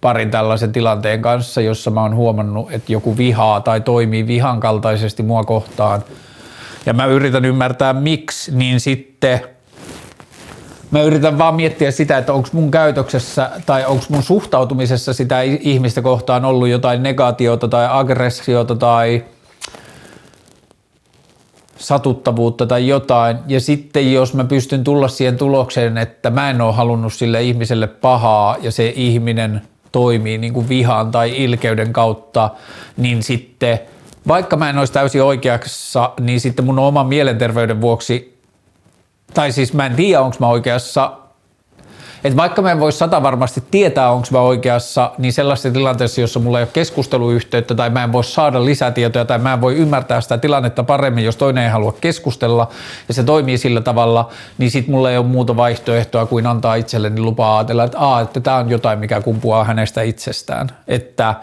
parin tällaisen tilanteen kanssa, jossa mä oon huomannut, että joku vihaa tai toimii vihan kaltaisesti mua kohtaan ja mä yritän ymmärtää miksi, niin sitten mä yritän vaan miettiä sitä, että onko mun käytöksessä tai onko mun suhtautumisessa sitä ihmistä kohtaan ollut jotain negatiota tai aggressiota tai satuttavuutta tai jotain, ja sitten jos mä pystyn tulla siihen tulokseen, että mä en oo halunnut sille ihmiselle pahaa ja se ihminen toimii niin kuin vihan tai ilkeyden kautta, niin sitten vaikka mä en olisi täysin oikeassa, niin sitten mun oman mielenterveyden vuoksi, tai siis mä en tiedä onko mä oikeassa, että vaikka mä en voi satavarmasti tietää onko mä oikeassa, niin sellaisessa tilanteessa, jossa mulla ei ole keskusteluyhteyttä tai mä en voi saada lisätietoja tai mä en voi ymmärtää sitä tilannetta paremmin, jos toinen ei halua keskustella ja se toimii sillä tavalla, niin sit mulla ei ole muuta vaihtoehtoa kuin antaa itselleni lupaa ajatella, että tää on jotain, mikä kumpuaa hänestä itsestään. Että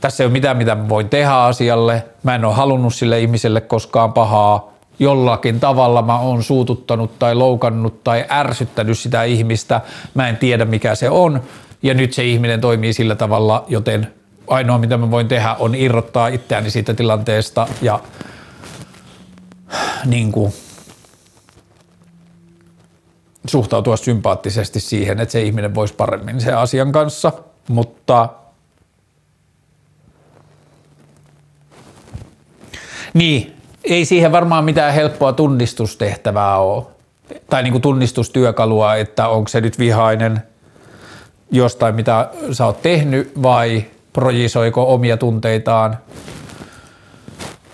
tässä ei ole mitään, mitä mä voin tehdä asialle, mä en ole halunnut sille ihmiselle koskaan pahaa, jollakin tavalla mä oon suututtanut tai loukannut tai ärsyttänyt sitä ihmistä, mä en tiedä mikä se on ja nyt se ihminen toimii sillä tavalla, joten ainoa mitä mä voin tehdä on irrottaa itseäni siitä tilanteesta ja niin kuin suhtautua sympaattisesti siihen, että se ihminen voisi paremmin sen asian kanssa, mutta niin. Ei siihen varmaan mitään helppoa tunnistustehtävää ole, tai niin kuin tunnistustyökalua, että onko se nyt vihainen jostain, mitä sä oot tehnyt, vai projisoiko omia tunteitaan.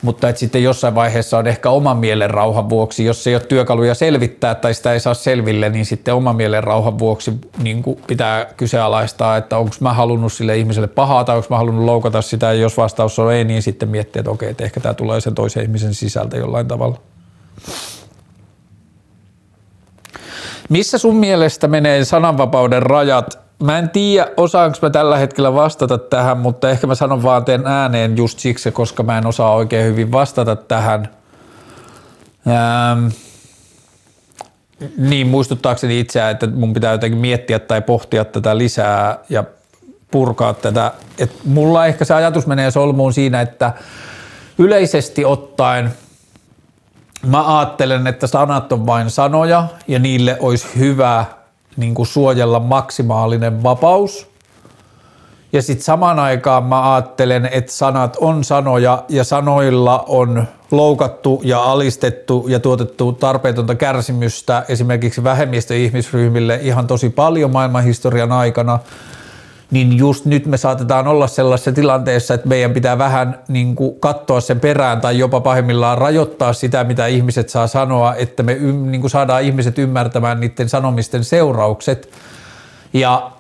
Mutta et sitten jossain vaiheessa on ehkä oman mielen rauhan vuoksi, jos ei ole työkaluja selvittää tai sitä ei saa selville, niin sitten oman mielen rauhan vuoksi niin kuin pitää kyseenalaistaa, että onko mä halunnut sille ihmiselle pahaa tai onko mä halunnut loukata sitä, ja jos vastaus on ei, niin sitten miettii, että okei, että ehkä tää tulee sen toisen ihmisen sisältä jollain tavalla. Missä sun mielestä menee sananvapauden rajat? Mä en tiedä, osaanko mä tällä hetkellä vastata tähän, mutta ehkä mä sanon vaan teen ääneen just siksi, koska mä en osaa oikein hyvin vastata tähän. Niin muistuttaakseni itseä, että mun pitää jotenkin miettiä tai pohtia tätä lisää ja purkaa tätä. Et mulla ehkä se ajatus menee solmuun siinä, että yleisesti ottaen mä ajattelen, että sanat on vain sanoja ja niille olisi hyvä niin kuin suojella maksimaalinen vapaus Ja sitten samaan aikaan mä ajattelen, että sanat on sanoja ja sanoilla on loukattu ja alistettu ja tuotettu tarpeetonta kärsimystä esimerkiksi vähemmistöihmisryhmille ihan tosi paljon maailmanhistorian aikana. Niin just nyt me saatetaan olla sellaisessa tilanteessa, että meidän pitää vähän niin kuin katsoa sen perään tai jopa pahimmillaan rajoittaa sitä, mitä ihmiset saa sanoa, että me niin kuin saadaan ihmiset ymmärtämään niiden sanomisten seuraukset. Ja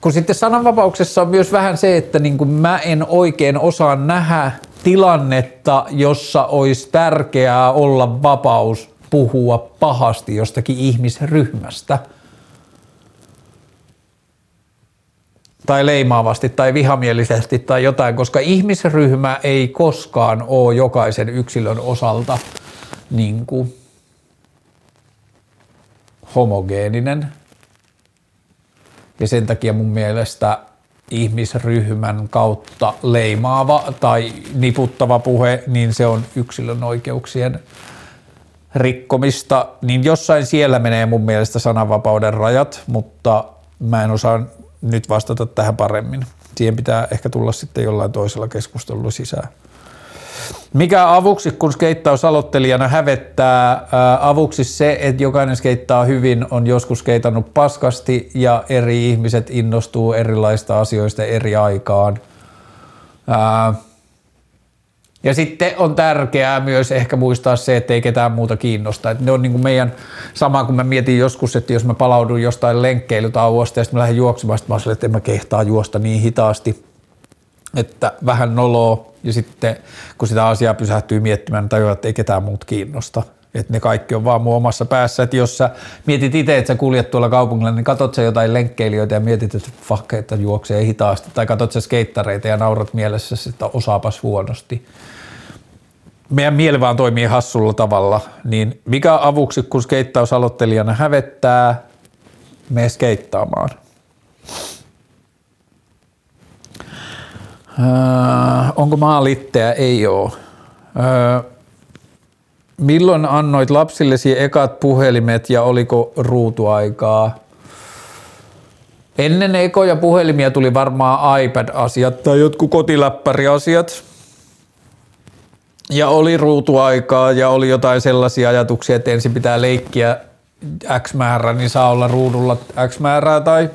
kun sitten sananvapauksessa on myös vähän se, että niin kuin mä en oikein osaa nähdä tilannetta, jossa olisi tärkeää olla vapaus puhua pahasti jostakin ihmisryhmästä. Tai leimaavasti tai vihamielisesti tai jotain, koska ihmisryhmä ei koskaan ole jokaisen yksilön osalta niin kuin homogeeninen. Ja sen takia mun mielestä ihmisryhmän kautta leimaava tai niputtava puhe, niin se on yksilön oikeuksien rikkomista. Niin jossain siellä menee mun mielestä sananvapauden rajat, mutta mä en osaa nyt vastata tähän paremmin. Siihen pitää ehkä tulla sitten jollain toisella keskustelulla sisään. Mikä avuksi, kun skeittaus aloittelijana hävettää? Avuksi se, että jokainen skeittaa hyvin, on joskus skeitannut paskasti ja eri ihmiset innostuu erilaista asioista eri aikaan. Ja sitten on tärkeää myös ehkä muistaa se, että ei ketään muuta kiinnosta. Että ne on niin kuin meidän sama, kun mä mietin joskus, että jos mä palaudun jostain lenkkeilytauosta ja sitten mä lähden juoksemaan, sitten mä olen, että en mä kehtaa juosta niin hitaasti, että vähän noloa. Ja sitten kun sitä asiaa pysähtyy miettimään, niin tajuaa, että ei ketään muut kiinnosta. Että ne kaikki on vaan mun omassa päässä. Että jos sä mietit itse, että sä kuljet tuolla kaupungilla, niin katot sä jotain lenkkeilijöitä ja mietit, että fuck, että juoksee hitaasti. Tai katot sä skeittareita ja naurat mielessä, että osaapas huonosti. Meidän mieli vaan toimii hassulla tavalla. Niin mikä avuksi, kun skeittaus aloittelijana hävettää, mene skeittaamaan. Onko maa litteä? Ei oo. Milloin annoit lapsillesi ekat puhelimet ja oliko ruutuaikaa? Ennen ekoja puhelimia tuli varmaan iPad-asiat tai jotkut kotiläppäriasiat. Ja oli ruutuaikaa ja oli jotain sellaisia ajatuksia, että ensin pitää leikkiä X määrä, niin saa olla ruudulla X määrää tai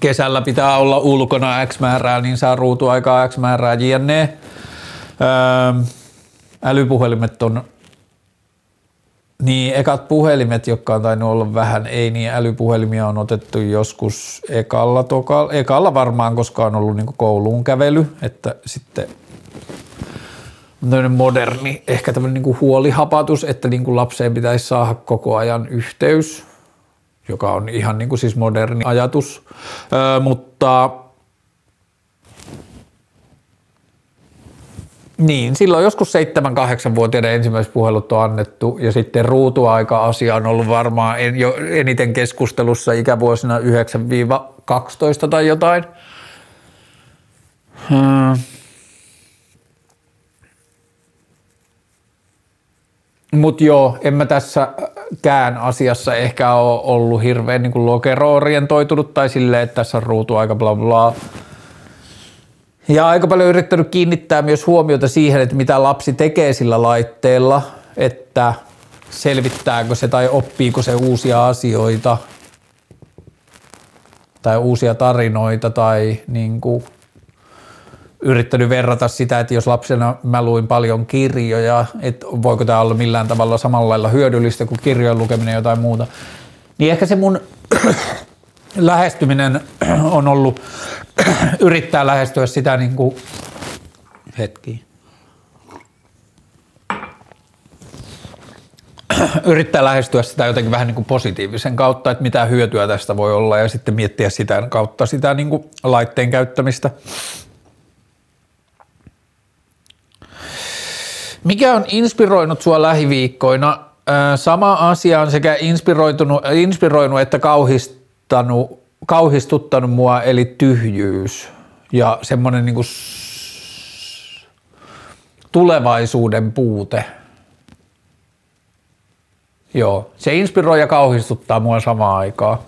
kesällä pitää olla ulkona X määrää, niin saa ruutuaikaa X määrää jne. Älypuhelimet on niin ekat puhelimet, jotka on tainnut olla vähän, ei niin älypuhelimia on otettu joskus ekalla varmaan, koska on ollut niin kouluun kävely, että sitten tämmöinen moderni, ehkä tämmöinen niin huolihapatus, että niin lapseen pitäisi saada koko ajan yhteys, joka on ihan niin siis moderni ajatus, mutta niin, silloin joskus 7-8-vuotiaiden ensimmäiset puhelut on annettu ja sitten ruutuaika-asia on ollut varmaan jo eniten keskustelussa ikävuosina 9-12 tai jotain. Mutta joo, en mä tässäkään asiassa ehkä ole ollut hirveän niin lokero-orientoitunut tai silleen, että tässä on ruutuaika bla bla. Ja aika paljon yrittänyt kiinnittää myös huomiota siihen, että mitä lapsi tekee sillä laitteella, että selvittääkö se tai oppiiko se uusia asioita tai uusia tarinoita tai niin kuin yrittänyt verrata sitä, että jos lapsena mä luin paljon kirjoja, että voiko tämä olla millään tavalla samalla lailla hyödyllistä kuin kirjojen lukeminen ja jotain muuta, niin ehkä se mun lähestyminen on ollut, yrittää lähestyä sitä niin kuin, yrittää lähestyä sitä jotenkin vähän niin kuin positiivisen kautta, että mitä hyötyä tästä voi olla ja sitten miettiä sitä kautta sitä niin kuin laitteen käyttämistä. Mikä on inspiroinut sua lähiviikkoina? Sama asia on sekä inspiroinut että kauhistuttanut mua, eli tyhjyys ja semmoinen niin kuin tulevaisuuden puute. Joo, se inspiroi ja kauhistuttaa mua samaan aikaan.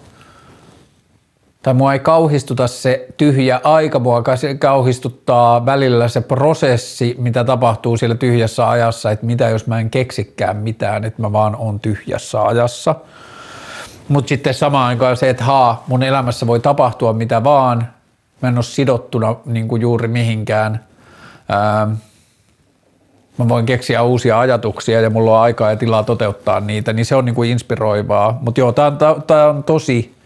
tai mua ei kauhistuta se tyhjä aika, mua kauhistuttaa välillä se prosessi, mitä tapahtuu siellä tyhjässä ajassa, että mitä jos mä en keksikään mitään, että mä vaan oon tyhjässä ajassa. Mutta sitten samaan aikaan se, että mun elämässä voi tapahtua mitä vaan, mä en ole sidottuna niinku juuri mihinkään. Mä voin keksiä uusia ajatuksia ja mulla on aikaa ja tilaa toteuttaa niitä, niin se on niinku inspiroivaa. Mutta joo, tää on tosi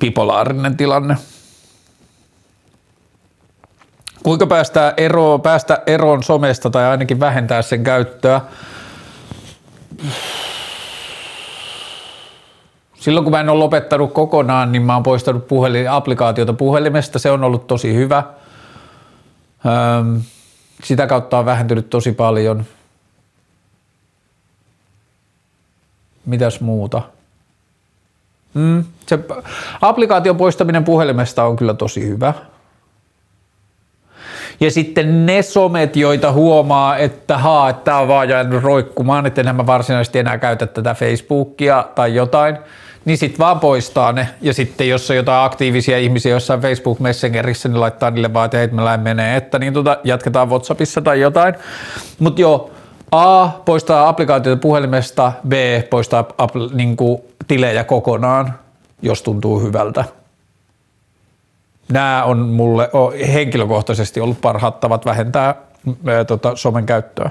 bipolaarinen tilanne. Kuinka päästä eroon somesta tai ainakin vähentää sen käyttöä? Silloin kun mä en ole lopettanut kokonaan, niin mä oon poistanut applikaatiota puhelimesta. Se on ollut tosi hyvä. Sitä kautta on vähentynyt tosi paljon. Mitäs muuta? Se applikaation poistaminen puhelimesta on kyllä tosi hyvä. Ja sitten ne somet, joita huomaa, että tää on vaan jäänyt roikkumaan, että enhän mä varsinaisesti enää käytä tätä Facebookia tai jotain, niin sit vaan poistaa ne. Ja sitten jos on jotain aktiivisia ihmisiä jossain Facebook Messengerissä, niin laittaa niille vaan, että hei, mä lähden menee, että niin jatketaan WhatsAppissa tai jotain. Mut joo, A, poistaa applikaatioita puhelimesta, B, poistaa tilejä kokonaan, jos tuntuu hyvältä. Nämä on mulle henkilökohtaisesti ollut parhaat tavat vähentää somen käyttöä.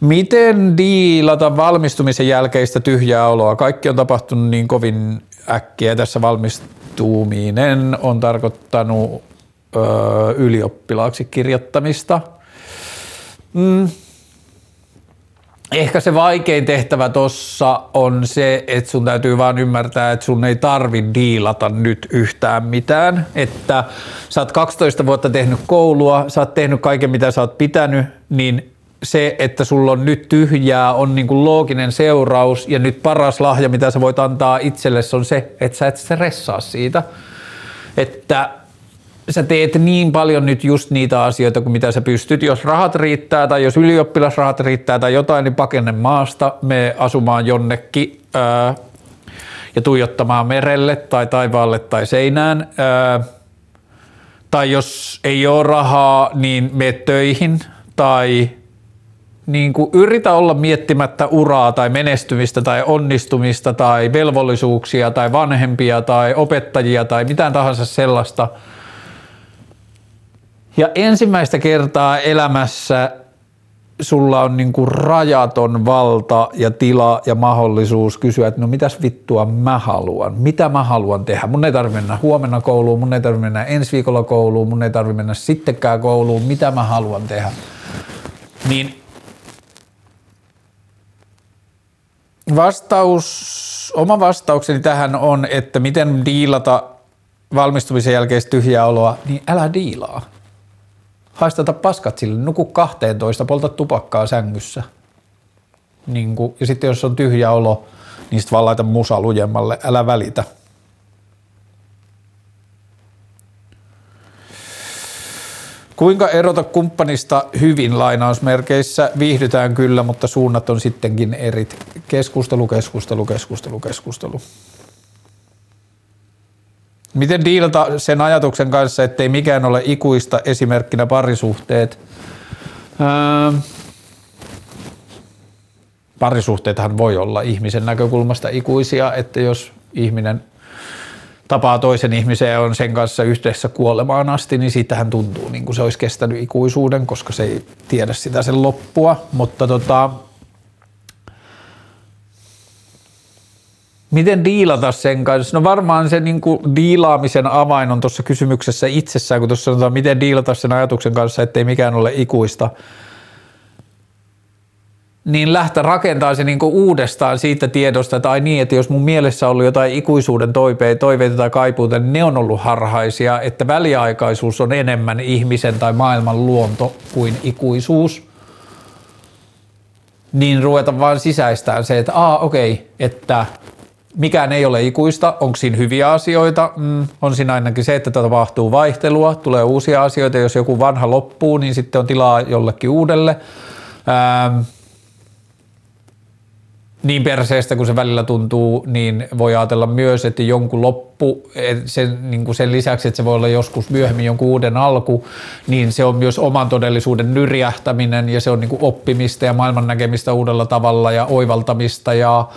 Miten diilata valmistumisen jälkeistä tyhjää oloa? Kaikki on tapahtunut niin kovin äkkiä. Tässä valmistuminen on tarkoittanut ylioppilaaksi kirjoittamista. Ehkä se vaikein tehtävä tossa on se, että sun täytyy vaan ymmärtää, että sun ei tarvi diilata nyt yhtään mitään. Että sä oot 12 vuotta tehnyt koulua, sä oot tehnyt kaiken mitä sä oot pitänyt, niin se, että sulla on nyt tyhjää, on niinku looginen seuraus ja nyt paras lahja, mitä sä voit antaa itsellesi on se, että sä et stressaa siitä. Että sä teet niin paljon nyt just niitä asioita kuin mitä sä pystyt. Jos rahat riittää tai jos ylioppilasrahat riittää tai jotain, niin pakene maasta, mene asumaan jonnekin ja tuijottamaan merelle tai taivaalle tai seinään. Tai jos ei ole rahaa, niin mene töihin tai niin kuin yritä olla miettimättä uraa tai menestymistä tai onnistumista tai velvollisuuksia tai vanhempia tai opettajia tai mitään tahansa sellaista. Ja ensimmäistä kertaa elämässä sulla on niinku rajaton valta ja tila ja mahdollisuus kysyä, että no mitäs vittua mä haluan, mitä mä haluan tehdä. Mun ei tarvitse mennä huomenna kouluun, mun ei tarvitse mennä ensi viikolla kouluun, mun ei tarvitse mennä sittenkään kouluun, mitä mä haluan tehdä. Niin oma vastaukseni tähän on, että miten diilata valmistumisen jälkeistä tyhjää oloa, niin älä diilaa. Haistata paskat sille, nuku 12, polta tupakkaa sängyssä. Ja sitten jos on tyhjä olo, niin sit vaan laita musa lujemmalle, älä välitä. Kuinka erota kumppanista hyvin lainausmerkeissä? Viihdytään kyllä, mutta suunnat on sittenkin erit. Keskustelu. Miten diilata sen ajatuksen kanssa, ettei mikään ole ikuista, esimerkkinä parisuhteet? Parisuhteethan voi olla ihmisen näkökulmasta ikuisia, että jos ihminen tapaa toisen ihmisen ja on sen kanssa yhdessä kuolemaan asti, niin siitähän tuntuu niin kuin se olisi kestänyt ikuisuuden, koska se ei tiedä sitä sen loppua, mutta miten diilata sen kanssa? No varmaan se diilaamisen avain on tuossa kysymyksessä itsessään, kun tuossa sanotaan, miten diilata sen ajatuksen kanssa, ettei mikään ole ikuista. Niin lähteä rakentamaan se uudestaan siitä tiedosta, että ai niin, että jos mun mielessä on ollut jotain ikuisuuden toiveita tai kaipuuta, niin ne on ollut harhaisia, että väliaikaisuus on enemmän ihmisen tai maailman luonto kuin ikuisuus. Niin ruveta vaan sisäistään se, että että mikään ei ole ikuista, onko siinä hyviä asioita, on siinä ainakin se, että tapahtuu vaihtelua, tulee uusia asioita, jos joku vanha loppuu, niin sitten on tilaa jollekin uudelle. niin perseestä kuin se välillä tuntuu, niin voi ajatella myös, että jonkun loppu, niin sen lisäksi, että se voi olla joskus myöhemmin jonkun uuden alku, niin se on myös oman todellisuuden nyrjähtäminen ja se on niin kuin oppimista ja maailman näkemistä uudella tavalla ja oivaltamista ja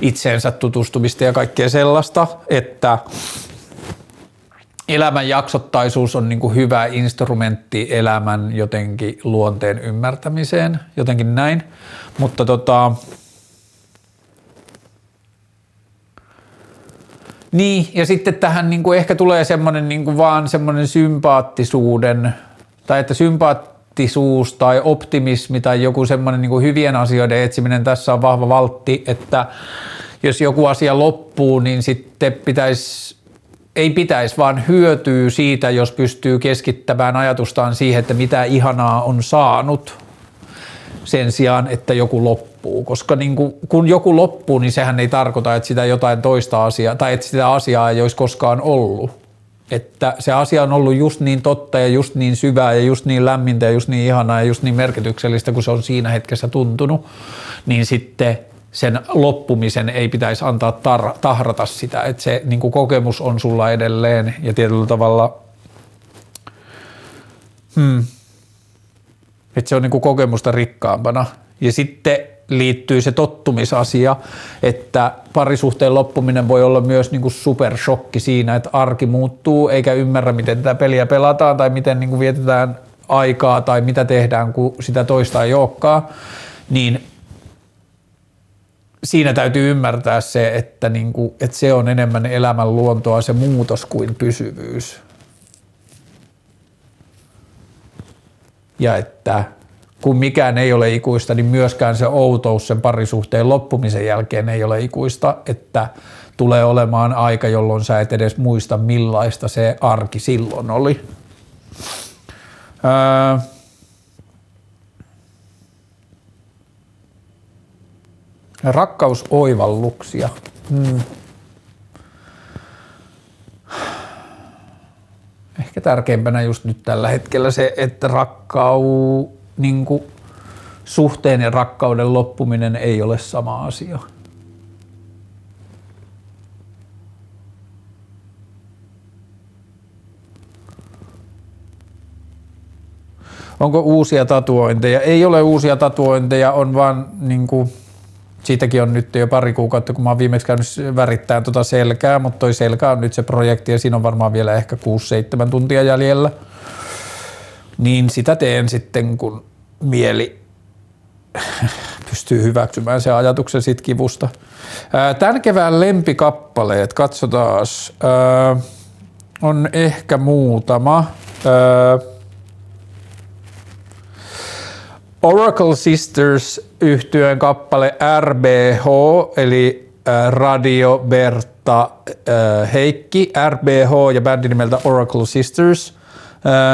itseensä tutustumista ja kaikkea sellaista, että elämän jaksottaisuus on niin kuin hyvä instrumentti elämän jotenkin luonteen ymmärtämiseen, jotenkin näin, mutta niin, ja sitten tähän niin kuin ehkä tulee semmoinen niin kuin vaan semmoinen sympaattisuuden, tai että sympaattisuus tai optimismi tai joku semmoinen niin kuin hyvien asioiden etsiminen, tässä on vahva valtti, että jos joku asia loppuu, niin sitten ei pitäisi, vaan hyötyy siitä, jos pystyy keskittämään ajatustaan siihen, että mitä ihanaa on saanut sen sijaan, että joku loppuu. Koska niin kun joku loppuu, niin sehän ei tarkoita, että sitä jotain toista asiaa tai että sitä asiaa ei olisi koskaan ollut. Että se asia on ollut just niin totta ja just niin syvää ja just niin lämmintä ja just niin ihanaa ja just niin merkityksellistä, kun se on siinä hetkessä tuntunut, niin sitten sen loppumisen ei pitäisi antaa tahrata sitä, että se niin kuin kokemus on sulla edelleen ja tietyllä tavalla että se on niin kuin kokemusta rikkaampana. Ja sitten liittyy se tottumisasia, että parisuhteen loppuminen voi olla myös niin kuin supershokki siinä, että arki muuttuu eikä ymmärrä, miten tätä peliä pelataan tai miten niin kuin vietetään aikaa tai mitä tehdään, kun sitä toista ei olekaan, niin siinä täytyy ymmärtää se, että, niinku, että se on enemmän elämän luontoa se muutos kuin pysyvyys. Ja että kun mikään ei ole ikuista, niin myöskään se outous sen parisuhteen loppumisen jälkeen ei ole ikuista, että tulee olemaan aika, jolloin sä et edes muista, millaista se arki silloin oli. Rakkausoivalluksia. Ehkä tärkeimpänä just nyt tällä hetkellä se, että suhteen ja rakkauden loppuminen ei ole sama asia. Onko uusia tatuointeja? Ei ole uusia tatuointeja, on vaan niinku siitäkin on nyt jo pari kuukautta, kun mä oon viimeksi käynyt värittämään tuota selkää, mutta toi selkä on nyt se projekti ja siinä on varmaan vielä ehkä 6-7 tuntia jäljellä. Niin sitä teen sitten, kun mieli pystyy hyväksymään sen ajatuksen sit kivusta. Tän kevään lempikappaleet, katsotaas, on ehkä muutama. Oracle Sisters -yhtyeen kappale RBH, eli Radio Berta Heikki, RBH ja bändin nimeltä Oracle Sisters.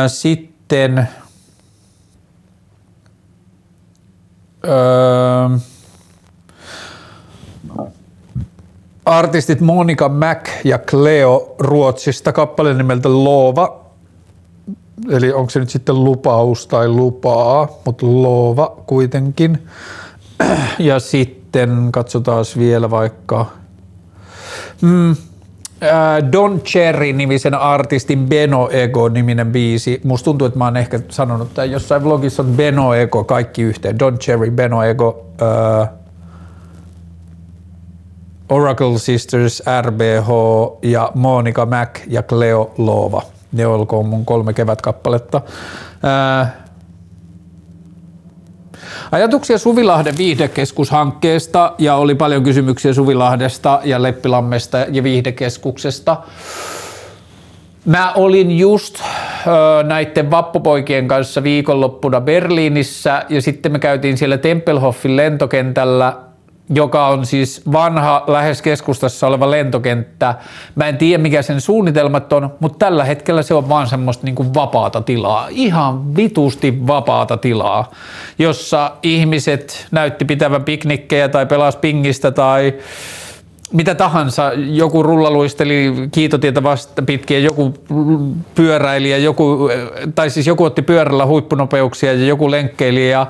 Sitten artistit Monica Mac ja Cleo Ruotsista, kappale nimeltä Loova. Eli onko se nyt sitten lupaus tai lupaa, mutta loova kuitenkin. Ja sitten katsotaan vielä vaikka Don Cherry-nimisen artistin Beno Ego-niminen biisi. Musta tuntuu, että mä oon ehkä sanonut, että jossain vlogissa on Beno Ego kaikki yhteen. Don Cherry, Beno Ego, Oracle Sisters, RBH ja Monica Mac ja Cleo Loova. Ne olkoon mun 3 kevätkappaletta. Ajatuksia Suvilahden viihdekeskushankkeesta ja oli paljon kysymyksiä Suvilahdesta ja Leppilammesta ja viihdekeskuksesta. Mä olin just näiden vappupoikien kanssa viikonloppuna Berliinissä ja sitten me käytiin siellä Tempelhoffin lentokentällä, joka on siis vanha, lähes keskustassa oleva lentokenttä. Mä en tiedä, mikä sen suunnitelmat on, mutta tällä hetkellä se on vaan semmoista niin kuin vapaata tilaa, ihan vitusti vapaata tilaa, jossa ihmiset näytti pitävän piknikkejä tai pelasi pingistä tai mitä tahansa. Joku rullaluisteli kiitotietä vasta pitkin, joku pyöräili, joku otti pyörällä huippunopeuksia ja joku lenkkeili ja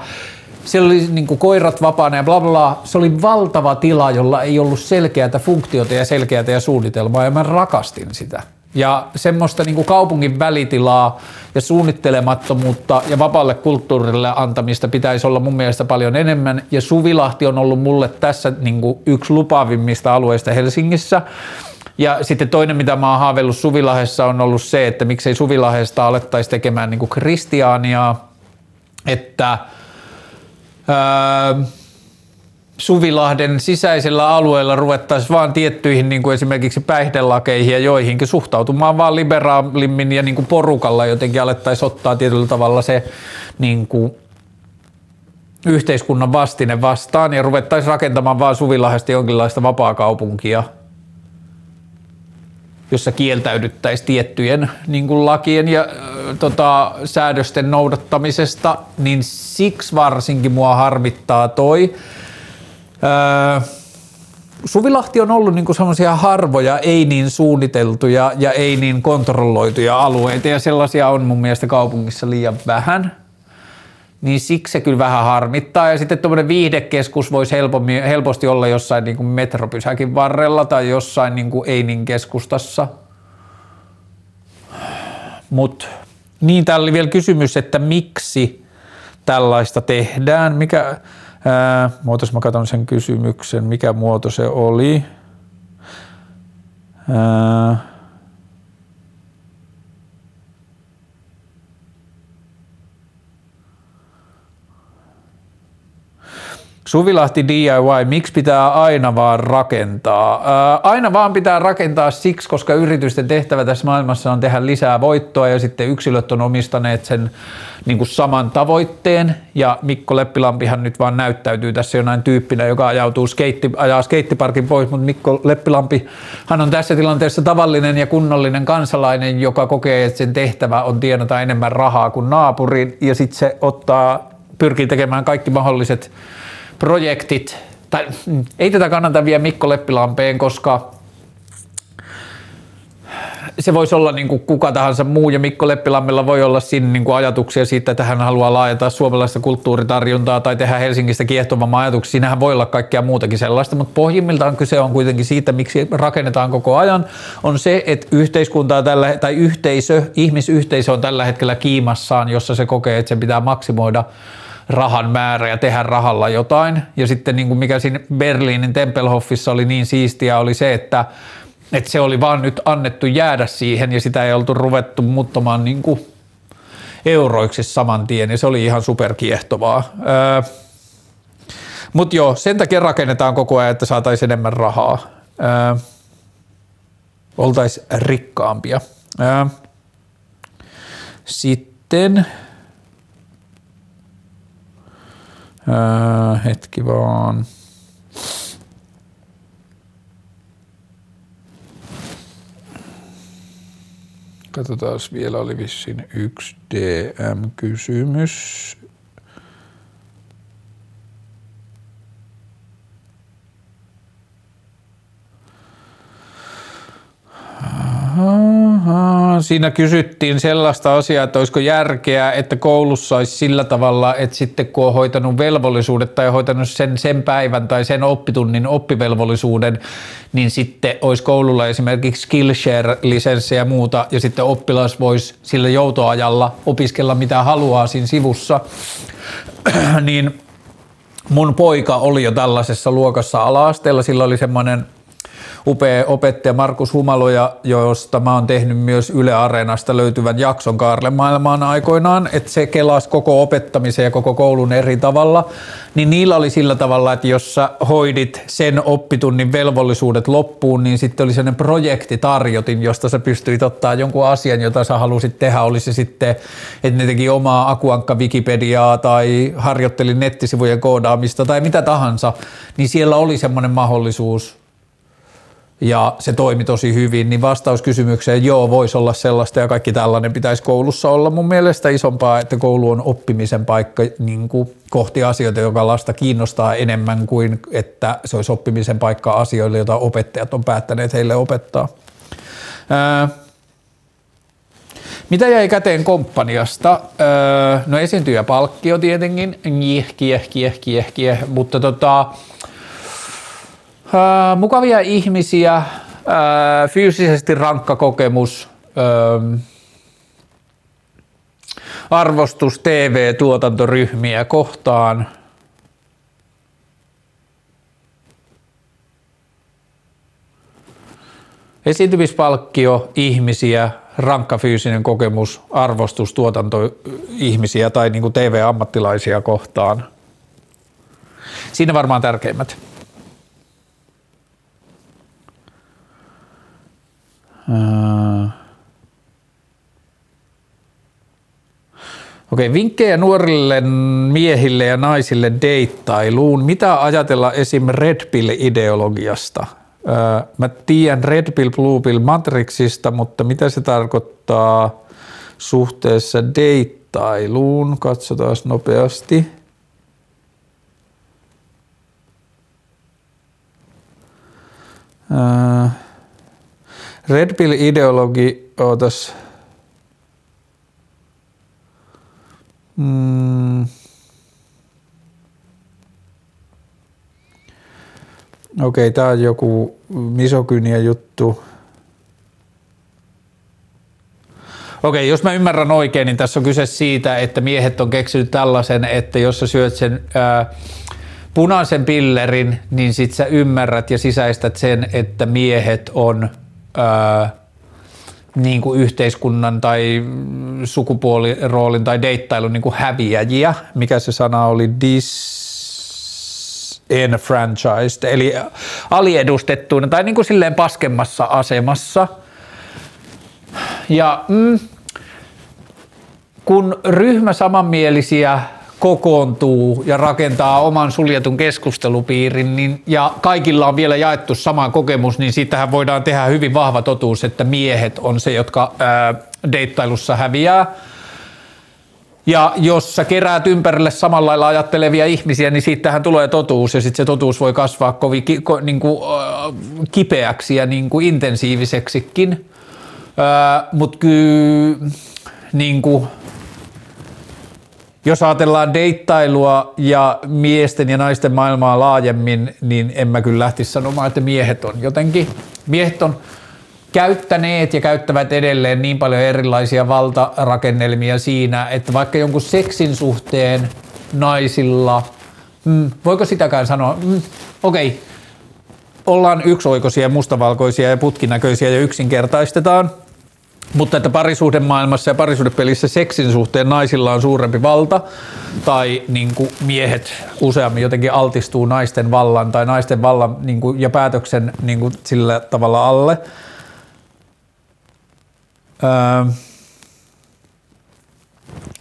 Siellä oli niin kuin koirat vapaana ja bla bla. Se oli valtava tila, jolla ei ollut selkeätä funktiota ja selkeätä ja suunnitelmaa, ja mä rakastin sitä. Ja semmoista niin kuin kaupungin välitilaa ja suunnittelemattomuutta ja vapaalle kulttuurille antamista pitäisi olla mun mielestä paljon enemmän. Ja Suvilahti on ollut mulle tässä niin kuin yksi lupaavimmista alueista Helsingissä. Ja sitten toinen, mitä mä oon haaveillut Suvilahdessa, on ollut se, että miksei Suvilahdesta alettaisi tekemään niin kuin kristiaaniaa. Että Suvilahden sisäisellä alueella ruvettaisiin vaan tiettyihin niin kuin esimerkiksi päihdelakeihin ja joihinkin suhtautumaan vaan liberaalimmin ja niin kuin porukalla jotenkin alettaisiin ottaa tietyllä tavalla se niin kuin yhteiskunnan vastine vastaan ja ruvettaisiin rakentamaan vaan Suvilahdesta jonkinlaista vapaakaupunkia, jossa kieltäydyttäisiin tiettyjen niin kuin lakien ja säädösten noudattamisesta, niin siksi varsinkin mua harmittaa toi. Suvilahti on ollut niin semmoisia harvoja, ei niin suunniteltuja ja ei niin kontrolloituja alueita, ja sellaisia on mun mielestä kaupungissa liian vähän. Niin siksi se kyllä vähän harmittaa, ja sitten tuommoinen viihdekeskus voisi helposti olla jossain niin kuin metropysäkin varrella tai jossain niin kuin ei niin keskustassa. Mut niin, täällä oli vielä kysymys, että miksi tällaista tehdään, mikä muotos, mä katson sen kysymyksen, mikä muoto se oli. Suvilahti DIY, miksi pitää aina vaan rakentaa? Aina vaan pitää rakentaa siksi, koska yritysten tehtävä tässä maailmassa on tehdä lisää voittoa, ja sitten yksilöt on omistaneet sen niin kuin saman tavoitteen, ja Mikko Leppilampihan nyt vaan näyttäytyy tässä jonain tyyppinä, joka ajaa skeittiparkin pois, mutta Mikko Leppilampi, hän on tässä tilanteessa tavallinen ja kunnollinen kansalainen, joka kokee, että sen tehtävä on tienata enemmän rahaa kuin naapurin, ja sitten se pyrkii tekemään kaikki mahdolliset projektit, tai ei tätä kannata vielä Mikko Leppilampeen, koska se voisi olla niin kuin kuka tahansa muu, ja Mikko Leppilammella voi olla siinä niin kuin ajatuksia siitä, että hän haluaa laajentaa suomalaista kulttuuritarjontaa tai tehdä Helsingistä kiehtovamman ajatuksia. Siinähän voi olla kaikkea muutakin sellaista, mutta pohjimmiltaan kyse on kuitenkin siitä, miksi rakennetaan koko ajan, on se, että ihmisyhteisö on tällä hetkellä kiimassaan, jossa se kokee, että sen pitää maksimoida rahan määrä ja tehdä rahalla jotain. Ja sitten niin kuin mikä siinä Berliinin Tempelhoffissa oli niin siistiä, oli se, että se oli vaan nyt annettu jäädä siihen, ja sitä ei oltu ruvettu muuttamaan niin kuin euroiksi saman tien, ja se oli ihan superkiehtovaa. Mutta joo, sen takia rakennetaan koko ajan, että saataisiin enemmän rahaa. Oltaisiin rikkaampia. Sitten hetki vaan. Katsotaan, vielä oli vissiin yksi DM-kysymys. Siinä kysyttiin sellaista asiaa, että olisiko järkeä, että koulussa olisi sillä tavalla, että sitten kun on hoitanut velvollisuudet tai hoitanut sen päivän tai sen oppitunnin oppivelvollisuuden, niin sitten olisi koululla esimerkiksi Skillshare-lisenssi ja muuta, ja sitten oppilas voisi sillä joutoajalla opiskella mitä haluaa siinä sivussa, niin mun poika oli jo tällaisessa luokassa ala-asteella, sillä oli semmoinen upea opettaja Markus Humaloja, josta mä oon tehnyt myös Yle Areenasta löytyvän jakson Kaarle maailmaan aikoinaan, että se kelasi koko opettamisen ja koko koulun eri tavalla, niin niillä oli sillä tavalla, että jos sä hoidit sen oppitunnin velvollisuudet loppuun, niin sitten oli sellainen projektitarjotin, josta sä pystyit ottaa jonkun asian, jota sä halusit tehdä, oli se sitten, että ne teki omaa Akuankka Wikipediaa tai harjoitteli nettisivujen koodaamista tai mitä tahansa, niin siellä oli semmoinen mahdollisuus, ja se toimi tosi hyvin, niin vastaus kysymykseen, joo, voisi olla sellaista, ja kaikki tällainen pitäisi koulussa olla mun mielestä isompaa, että koulu on oppimisen paikka niin kuin kohti asioita, joka lasta kiinnostaa enemmän kuin että se olisi oppimisen paikka asioille, joita opettajat on päättäneet heille opettaa. Mitä jäi käteen komppaniasta? No esiintyjäpalkkio tietenkin, mutta mukavia ihmisiä, fyysisesti rankka kokemus, arvostus TV-tuotantoryhmiä kohtaan. Esiintymispalkkio, ihmisiä, rankka fyysinen kokemus, arvostus tuotantoihmisiä tai niin kuin TV-ammattilaisia kohtaan. Siinä varmaan tärkeimmät. Okei, vinkkejä nuorille miehille ja naisille deittailuun. Mitä ajatella esim. Redpill-ideologiasta? Mä tiedän Red Pill, Blue Pill Matrixista, mutta mitä se tarkoittaa suhteessa deittailuun? Katsotaan nopeasti. Red Pill ideologi, ootas. Okei, tää on joku misogynia juttu. Okei, jos mä ymmärrän oikein, niin tässä on kyse siitä, että miehet on keksinyt tällaisen, että jos sä syöt sen punaisen pillerin, niin sit sä ymmärrät ja sisäistät sen, että miehet on niin kuin yhteiskunnan tai sukupuoliroolin tai deittailun niin kuin häviäjiä. Mikä se sana oli? Disenfranchised, eli aliedustettuina tai niin kuin silleen paskemmassa asemassa. Ja kun ryhmä samanmielisiä kokoontuu ja rakentaa oman suljetun keskustelupiirin niin, ja kaikilla on vielä jaettu sama kokemus, niin siitähän voidaan tehdä hyvin vahva totuus, että miehet on se, jotka deittailussa häviää. Ja jos sä keräät ympärille samalla lailla ajattelevia ihmisiä, niin siitähän tulee totuus ja sitten se totuus voi kasvaa kovin kipeäksi ja niin kuin intensiiviseksikin. Mutta kyllä niinku, jos ajatellaan deittailua ja miesten ja naisten maailmaa laajemmin, niin en mä kyllä lähtisi sanomaan, että miehet on käyttäneet ja käyttävät edelleen niin paljon erilaisia valtarakennelmia siinä, että vaikka jonkun seksin suhteen naisilla, voiko sitäkään sanoa, okei, ollaan yksioikoisia, mustavalkoisia ja putkinäköisiä ja yksinkertaistetaan. Mutta että parisuhdemaailmassa ja parisuhdepelissä seksin suhteen naisilla on suurempi valta tai niin kuin miehet useammin jotenkin altistuu naisten vallan tai naisten vallan niin kuin, ja päätöksen niin kuin, sillä tavalla alle.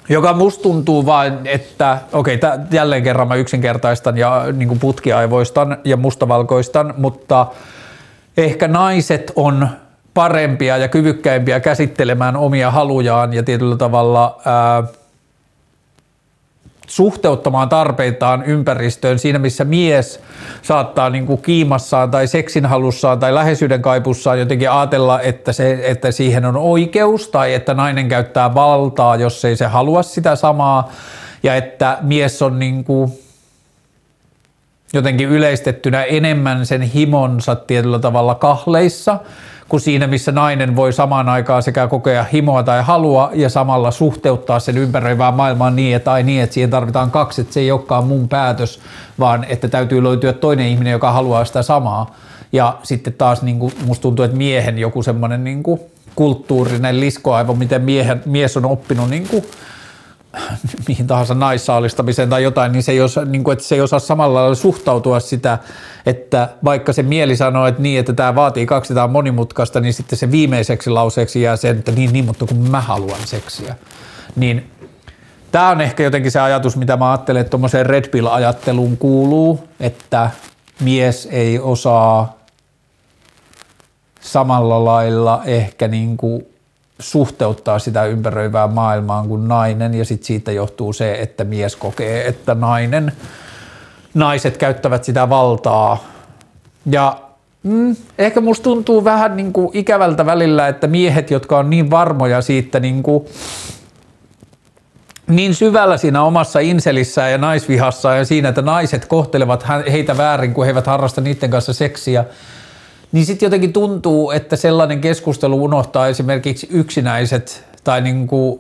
Joka musta tuntuu vain, että jälleen kerran mä yksinkertaistan ja niin kuin putkiaivoistan ja mustavalkoistan, mutta ehkä naiset on parempia ja kyvykkäimpiä käsittelemään omia halujaan ja tietyllä tavalla suhteuttamaan tarpeitaan ympäristöön siinä, missä mies saattaa niin kuin kiimassaan tai seksin halussaan tai läheisyyden kaipussaan jotenkin ajatella, että siihen on oikeus tai että nainen käyttää valtaa, jos ei se halua sitä samaa ja että mies on niin kuin jotenkin yleistettynä enemmän sen himonsa tietyllä tavalla kahleissa kuin siinä, missä nainen voi samaan aikaan sekä kokea himoa tai halua ja samalla suhteuttaa sen ympäröivään maailmaan niin, että siihen tarvitaan kaksi, että se ei olekaan mun päätös, vaan että täytyy löytyä toinen ihminen, joka haluaa sitä samaa. Ja sitten taas niin kuin, musta tuntuu, että miehen joku semmoinen niin kuin kulttuurinen liskoaivo, miten mies on oppinut niin kuin mihin tahansa naissaalistamiseen tai jotain, niin se ei osaa, samalla lailla suhtautua sitä, että vaikka se mieli sanoo, että niin, että tämä vaatii kaksi, tämä on monimutkaista, niin sitten se viimeiseksi lauseeksi jää sen, että niin, mutta kun mä haluan seksiä. Niin tämä on ehkä jotenkin se ajatus, mitä mä ajattelen, että tuommoiseen Red Pill-ajatteluun kuuluu, että mies ei osaa samalla lailla ehkä niinku suhteuttaa sitä ympäröivää maailmaan kuin nainen ja sitten siitä johtuu se, että mies kokee, että naiset käyttävät sitä valtaa. Ja Ehkä musta tuntuu vähän niin kuin ikävältä välillä, että miehet, jotka on niin varmoja siitä niin kuin niin syvällä siinä omassa inselissään ja naisvihassaan ja siinä, että naiset kohtelevat heitä väärin, kun he eivät harrasta niiden kanssa seksiä, niin sitten jotenkin tuntuu, että sellainen keskustelu unohtaa esimerkiksi yksinäiset tai niin kuin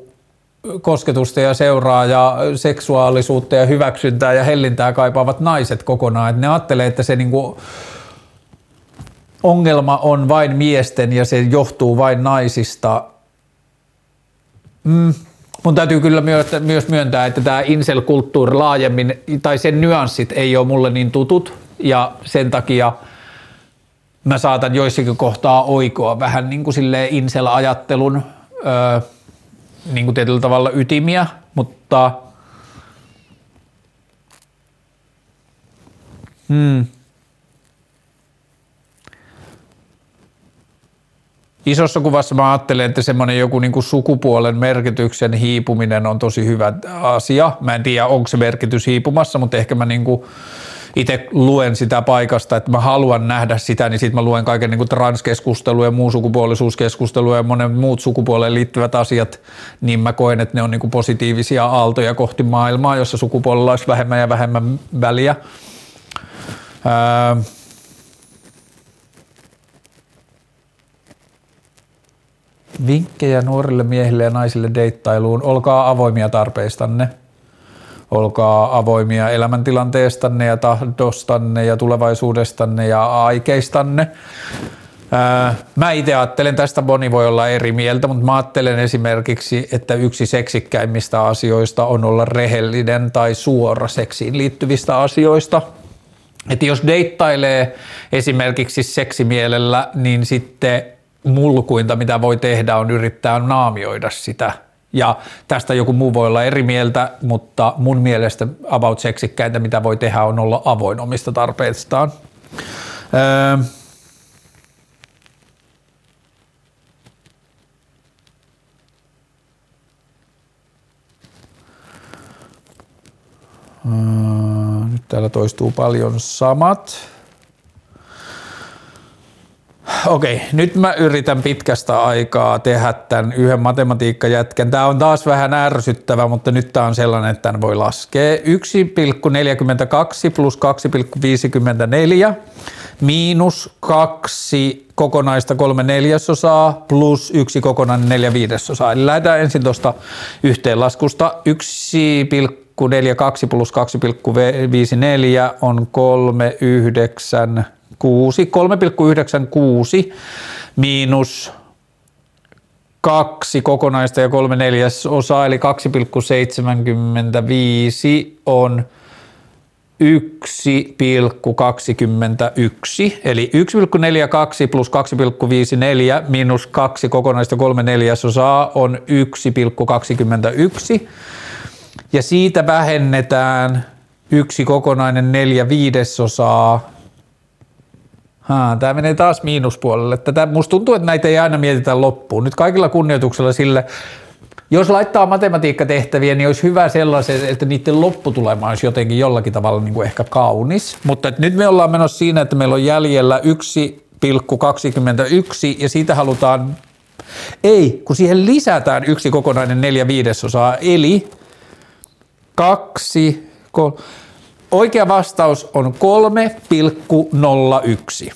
kosketusta ja seuraa ja seksuaalisuutta ja hyväksyntää ja hellintää kaipaavat naiset kokonaan. Et ne ajattelee, että se niin kuin ongelma on vain miesten ja se johtuu vain naisista. Mun täytyy kyllä myös myöntää, että tämä incel-kulttuuri laajemmin tai sen nyanssit ei ole mulle niin tutut ja sen takia mä saatan joissakin kohtaa oikoa vähän niin kuin silleen incel-ajattelun niin kuin tietyllä tavalla ytimiä, mutta isossa kuvassa mä ajattelen, että semmoinen joku niin kuin sukupuolen merkityksen hiipuminen on tosi hyvä asia. Mä en tiedä, onko se merkitys hiipumassa, mutta ehkä mä niin kuin itse luen sitä paikasta, että mä haluan nähdä sitä, niin sit mä luen kaiken niin kuin transkeskustelua ja muun sukupuolisuuskeskustelua ja monen muut sukupuoleen liittyvät asiat, niin mä koen, että ne on niin kuin positiivisia aaltoja kohti maailmaa, jossa sukupuolella olisi vähemmän ja vähemmän väliä. Vinkkejä nuorille miehille ja naisille deittailuun. Olkaa avoimia tarpeistanne. Olkaa avoimia elämäntilanteestanne ja tahdostanne ja tulevaisuudestanne ja aikeistanne. Mä itse ajattelen, tästä Boni voi olla eri mieltä, mutta mä ajattelen esimerkiksi, että yksi seksikkäimmistä asioista on olla rehellinen tai suora seksiin liittyvistä asioista. Että jos deittailee esimerkiksi seksimielellä, niin sitten mulkuinta, mitä voi tehdä, on yrittää naamioida sitä. Ja tästä joku muu voi olla eri mieltä, mutta mun mielestä about seksikkäintä, mitä voi tehdä, on olla avoin omista tarpeistaan. Nyt täällä toistuu paljon samat. Okei, nyt mä yritän pitkästä aikaa tehdä tämän yhden matematiikkajätkän. Tää on taas vähän ärsyttävä, mutta nyt tää on sellainen, että tämän voi laskea. 1,42 plus 2,54 miinus 2 kokonaista 3/4 plus 1 kokonainen 4/5. Eli lähdetään ensin tuosta yhteenlaskusta. 1,42 plus 2,54 on 3,96 miinus 2 kokonaista ja 3/4 eli 2,75 on 1,21 eli 1,42 plus 2,54 miinus 2 kokonaista 3/4 on 1,21 ja siitä vähennetään 1 kokonainen 4/5. Tämä menee taas miinuspuolelle. Musta tuntuu, että näitä ei aina mietitä loppuun. Nyt kaikilla kunnioituksella sille, jos laittaa matematiikkatehtäviä, niin olisi hyvä sellaisen, että niiden lopputulema olisi jotenkin jollakin tavalla niin kuin ehkä kaunis. Mutta nyt me ollaan menossa siinä, että meillä on jäljellä 1,21 ja siitä halutaan, kun siihen lisätään 1 kokonainen 4/5, eli 2, oikea vastaus on 3,01. 1,42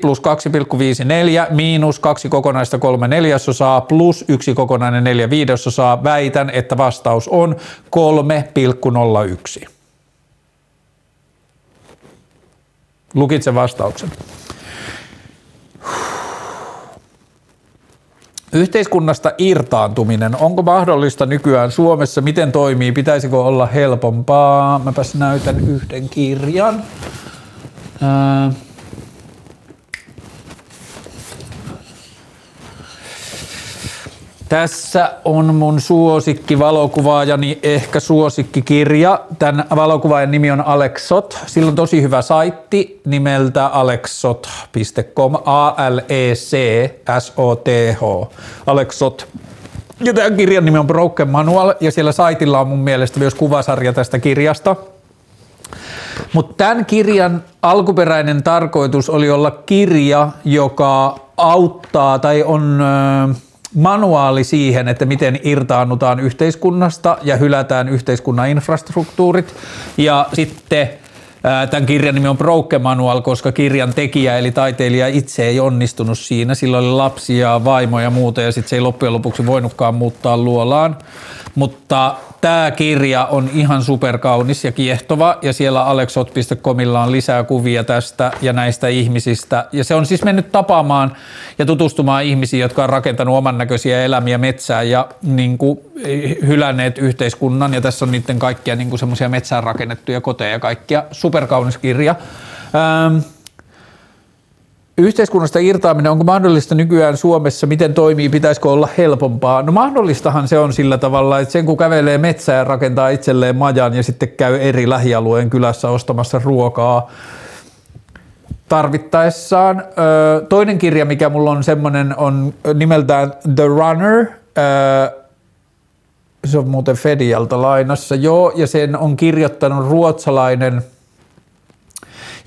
plus 2,54 miinus 2 kokonaista 3/4 plus 1 kokonainen 4/5. Väitän, että vastaus on 3,01. Lukitse vastauksen. Yhteiskunnasta irtaantuminen. Onko mahdollista nykyään Suomessa? Miten toimii? Pitäisikö olla helpompaa? Mäpäs näytän yhden kirjan. Tässä on mun suosikkivalokuvaajani, ehkä suosikkikirja. Tämän valokuvaajan nimi on Alexot. Sillä on tosi hyvä saitti nimeltä alexot.com, A-L-E-C-S-O-T-H, Alexot. Ja tämän kirjan nimi on Broken Manual ja siellä saitilla on mun mielestä myös kuvasarja tästä kirjasta. Mutta tämän kirjan alkuperäinen tarkoitus oli olla kirja, joka auttaa tai on manuaali siihen, että miten irtaannutaan yhteiskunnasta ja hylätään yhteiskunnan infrastruktuurit. Ja sitten tämän kirjan nimi on Broke Manual, koska kirjan tekijä eli taiteilija itse ei onnistunut siinä. Sillä oli lapsia, vaimoja ja muuta ja sitten se ei loppujen lopuksi voinutkaan muuttaa luolaan. Mutta tämä kirja on ihan superkaunis ja kiehtova ja siellä alexhot.comilla on lisää kuvia tästä ja näistä ihmisistä. Ja se on siis mennyt tapaamaan ja tutustumaan ihmisiin, jotka on rakentanut oman näköisiä elämiä metsään ja niin kuin hylänneet yhteiskunnan. Ja tässä on niiden kaikkia niin kuin semmoisia metsään rakennettuja koteja ja kaikkia. Superkaunis kirja. Yhteiskunnasta irtaaminen, onko mahdollista nykyään Suomessa, miten toimii, pitäisikö olla helpompaa? No mahdollistahan se on sillä tavalla, että sen kun kävelee metsään ja rakentaa itselleen majan ja sitten käy eri lähialueen kylässä ostamassa ruokaa tarvittaessaan. Toinen kirja, mikä mulla on semmoinen, on nimeltään The Runner. Se on muuten Fedialta lainassa, joo, ja sen on kirjoittanut ruotsalainen.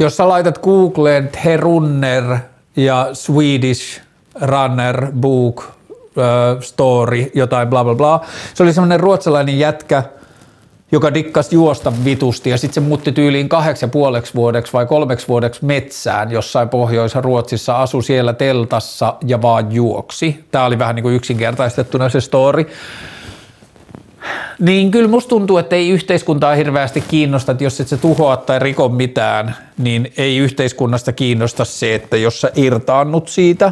Jos sä laitat Googleen The Runner ja Swedish Runner Book Story, jotain bla bla bla. Se oli semmonen ruotsalainen jätkä, joka dikkas juosta vitusti ja sit se muutti tyyliin 8,5 vuodeksi vai 3 vuodeksi metsään jossain Pohjois-Ruotsissa, asui siellä teltassa ja vaan juoksi. Tää oli vähän niinku yksinkertaistettuna se story. Niin kyllä musta tuntuu, että ei yhteiskuntaa hirveästi kiinnosta, että jos et sä tuhoa tai riko mitään, niin ei yhteiskunnasta kiinnosta se, että jos sä irtaannut siitä.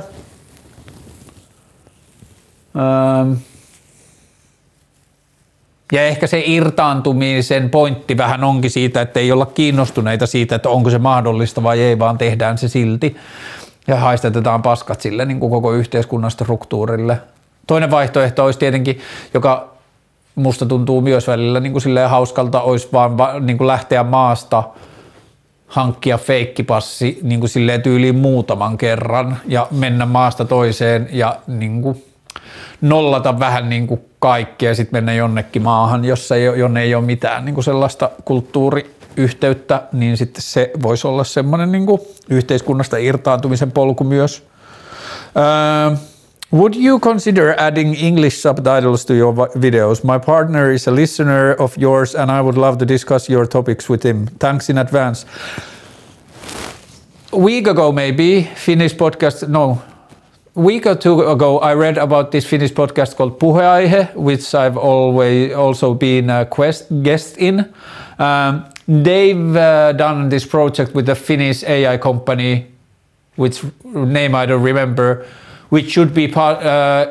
Ja ehkä se irtaantumisen pointti vähän onkin siitä, että ei olla kiinnostuneita siitä, että onko se mahdollista vai ei, vaan tehdään se silti ja haistetetaan paskat sille niin kuin koko yhteiskunnan struktuurille. Toinen vaihtoehto olisi tietenkin, joka musta tuntuu myös välillä niin kuin silleen hauskalta, olisi vaan niin kuin lähteä maasta, hankkia feikkipassi niin kuin silleen tyyliin muutaman kerran ja mennä maasta toiseen ja niin kuin nollata vähän niin kuin kaikkea ja sitten mennä jonnekin maahan, jonne ei ole mitään niin kuin sellaista kulttuuriyhteyttä, niin sitten se voisi olla semmoinen niin kuin yhteiskunnasta irtaantumisen polku myös. Would you consider adding English subtitles to your videos? My partner is a listener of yours and I would love to discuss your topics with him. Thanks in advance. A week ago maybe, Finnish podcast, no, a week or two ago I read about this Finnish podcast called Puheaihe, which I've always also been a guest in. They've done this project with a Finnish AI company, which name I don't remember, which should be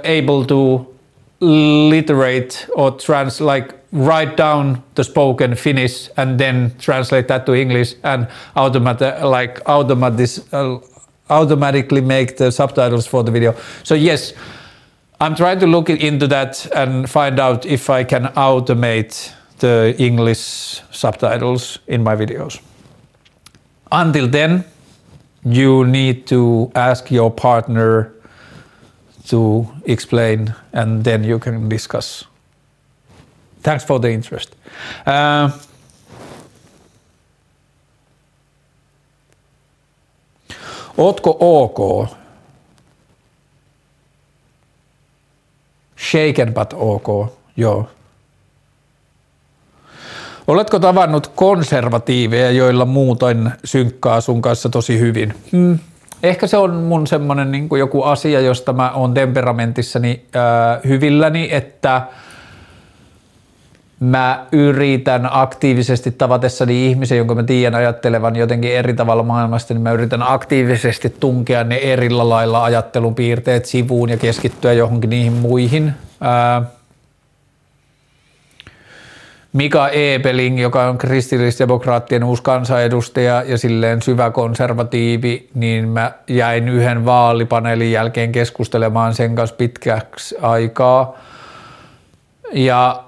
able to literate or write down the spoken Finnish and then translate that to English and automatically make the subtitles for the video. So yes, I'm trying to look into that and find out if I can automate the English subtitles in my videos. Until then, you need to ask your partner to explain and then you can discuss. Thanks for the interest. Ootko ok? Shaken but ok, joo. Oletko tavannut konservatiiveja, joilla muutoin synkkaa sun kanssa tosi hyvin? Ehkä se on mun semmonen niin kuin joku asia, josta mä oon temperamentissani hyvilläni, että mä yritän aktiivisesti tavatessani ihmisen, jonka mä tiedän ajattelevan jotenkin eri tavalla maailmasta, niin mä yritän aktiivisesti tunkea ne erillä lailla ajattelupiirteet sivuun ja keskittyä johonkin niihin muihin. Mika Ebeling, joka on kristillisdemokraattien uusi kansanedustaja ja silleen syvä konservatiivi, niin mä jäin yhden vaalipaneelin jälkeen keskustelemaan sen kanssa pitkäksi aikaa. Ja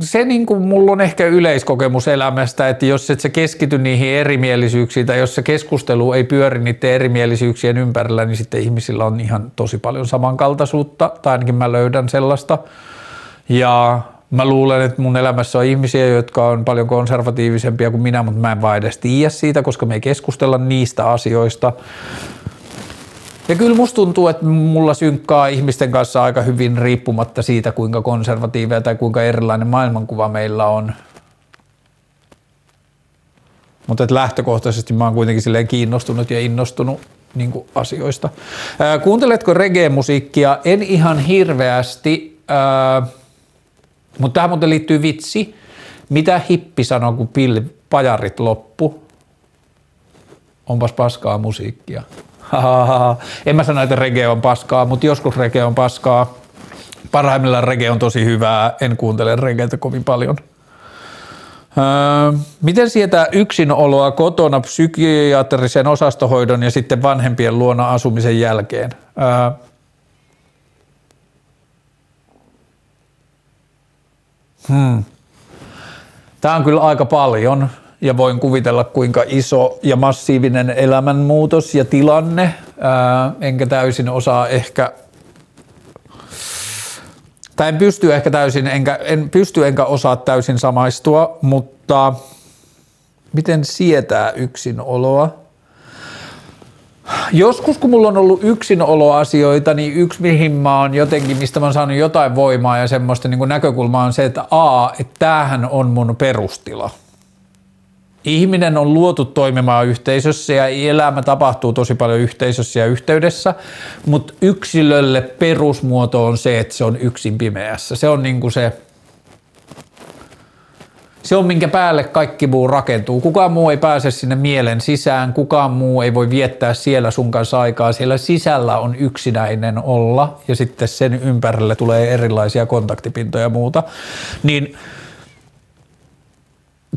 se niin kuin mulla on ehkä yleiskokemus elämästä, että jos et sä keskity niihin erimielisyyksiin tai jos se keskustelu ei pyöri niiden erimielisyyksien ympärillä, niin sitten ihmisillä on ihan tosi paljon samankaltaisuutta, tai ainakin mä löydän sellaista. Ja Mä luulen, että mun elämässä on ihmisiä, jotka on paljon konservatiivisempia kuin minä, mutta mä en vaan edes tiedä siitä, koska me ei keskustella niistä asioista. Ja kyllä musta tuntuu, että mulla synkkaa ihmisten kanssa aika hyvin riippumatta siitä, kuinka konservatiiveja tai kuinka erilainen maailmankuva meillä on. Mutta lähtökohtaisesti mä oon kuitenkin silleen kiinnostunut ja innostunut niinku asioista. Kuunteletko reggae-musiikkia? En ihan hirveästi, mutta tähän muuten liittyy vitsi. Mitä hippi sanoo, kun pajarit loppu? Onpas paskaa musiikkia. En mä sano, että reggae on paskaa, mutta joskus reggae on paskaa. Parhaimmillaan reggae on tosi hyvää, en kuuntele reggaetä kovin paljon. Miten sietää yksinoloa kotona psykiatrisen osastohoidon ja sitten vanhempien luona asumisen jälkeen? Tää on kyllä aika paljon ja voin kuvitella kuinka iso ja massiivinen elämänmuutos ja tilanne. Enkä täysin osaa ehkä... Tai en pysty ehkä täysin, enkä osaa täysin samaistua, mutta miten sietää yksinoloa? Joskus kun mulla on ollut yksinoloasioita, niin yksi mihin mä oon jotenkin, mistä mä oon saanut jotain voimaa ja semmoista niin kuin näkökulmaa on se, että että tämähän on mun perustila. Ihminen on luotu toimimaan yhteisössä ja elämä tapahtuu tosi paljon yhteisössä ja yhteydessä, mutta yksilölle perusmuoto on se, että se on yksin pimeässä. Se on niinku se on minkä päälle kaikki muu rakentuu. Kukaan muu ei pääse sinne mielen sisään, kukaan muu ei voi viettää siellä sun kanssa aikaa. Siellä sisällä on yksinäinen olla ja sitten sen ympärille tulee erilaisia kontaktipintoja ja muuta. Niin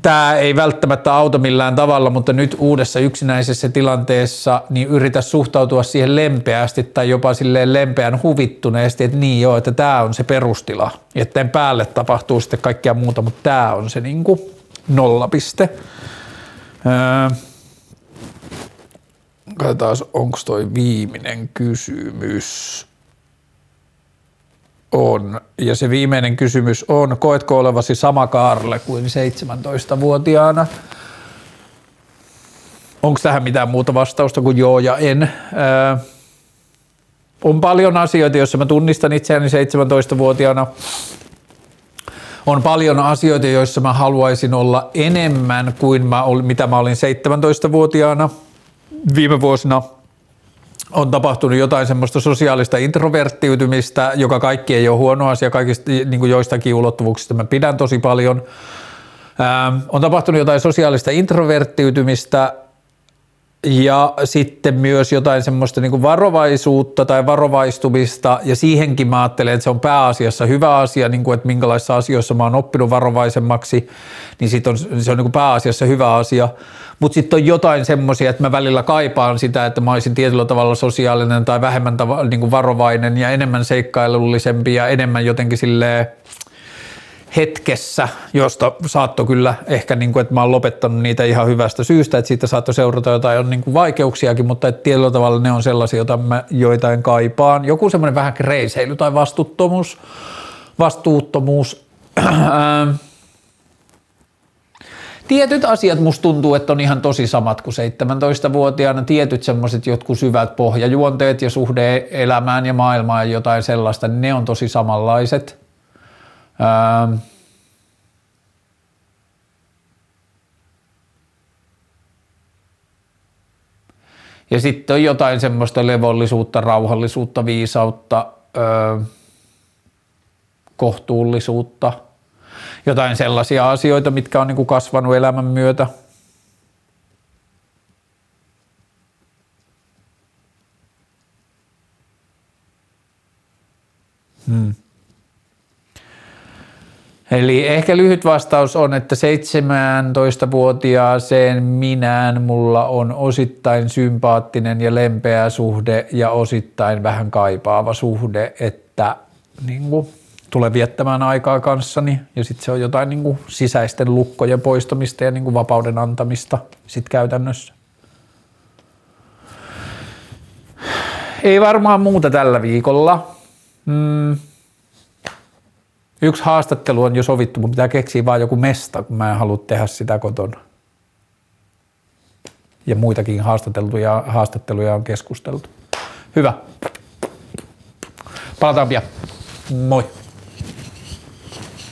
tää ei välttämättä auta millään tavalla, mutta nyt uudessa yksinäisessä tilanteessa niin yritä suhtautua siihen lempeästi tai jopa silleen lempeän huvittuneesti, että niin joo, että tää on se perustila. Ja tämän päälle tapahtuu sitten kaikkea muuta, mutta tää on se niinku nollapiste. Katsotaan, onko toi viimeinen kysymys. On. Ja se viimeinen kysymys on, koetko olevasi sama Kaarle kuin 17-vuotiaana? Onko tähän mitään muuta vastausta kuin joo ja en? On paljon asioita, joissa mä tunnistan itseäni 17-vuotiaana. On paljon asioita, joissa mä haluaisin olla enemmän kuin mitä mä olin 17-vuotiaana viime vuosina. On tapahtunut jotain semmoista sosiaalista introverttiytymistä, joka kaikki ei ole huono asia, kaikista, niin kuin joistakin ulottuvuuksista mä pidän tosi paljon. On tapahtunut jotain sosiaalista introverttiytymistä ja sitten myös jotain semmoista niin kuin varovaisuutta tai varovaistumista ja siihenkin mä ajattelen, että se on pääasiassa hyvä asia, niin kuin, että minkälaisissa asioissa mä oon oppinut varovaisemmaksi, niin se on niin kuin pääasiassa hyvä asia. Mutta sitten on jotain semmoisia, että mä välillä kaipaan sitä, että mä olisin tietyllä tavalla sosiaalinen tai vähemmän niinku varovainen ja enemmän seikkailullisempi ja enemmän jotenkin silleen hetkessä, josta saattoi kyllä ehkä, niinku, että mä oon lopettanut niitä ihan hyvästä syystä, että siitä saattoi seurata jotain on niinku vaikeuksiakin, mutta et tietyllä tavalla ne on sellaisia, joita mä joitain kaipaan. Joku semmoinen vähän kreiseily tai vastuuttomuus. Tietyt asiat musta tuntuu, että on ihan tosi samat kuin 17-vuotiaana. Tietyt semmoiset jotkut syvät pohjajuonteet ja suhde elämään ja maailmaan ja jotain sellaista, ne on tosi samanlaiset. Ja sitten on jotain semmoista levollisuutta, rauhallisuutta, viisautta, kohtuullisuutta. Jotain sellaisia asioita, mitkä on niinku kasvanut elämän myötä. Eli ehkä lyhyt vastaus on, että 17-vuotiaaseen minään mulla on osittain sympaattinen ja lempeä suhde ja osittain vähän kaipaava suhde, että niinku tulee viettämään aikaa kanssani ja sitten se on jotain niin kuin sisäisten lukkojen poistamista ja niin kuin vapauden antamista sit käytännössä. Ei varmaan muuta tällä viikolla. Yksi haastattelu on jo sovittu, mutta pitää keksiä vaan joku mesta, kun mä en halua tehdä sitä kotona. Ja muitakin haastatteluja on keskusteltu. Hyvä. Palataan pian. Moi.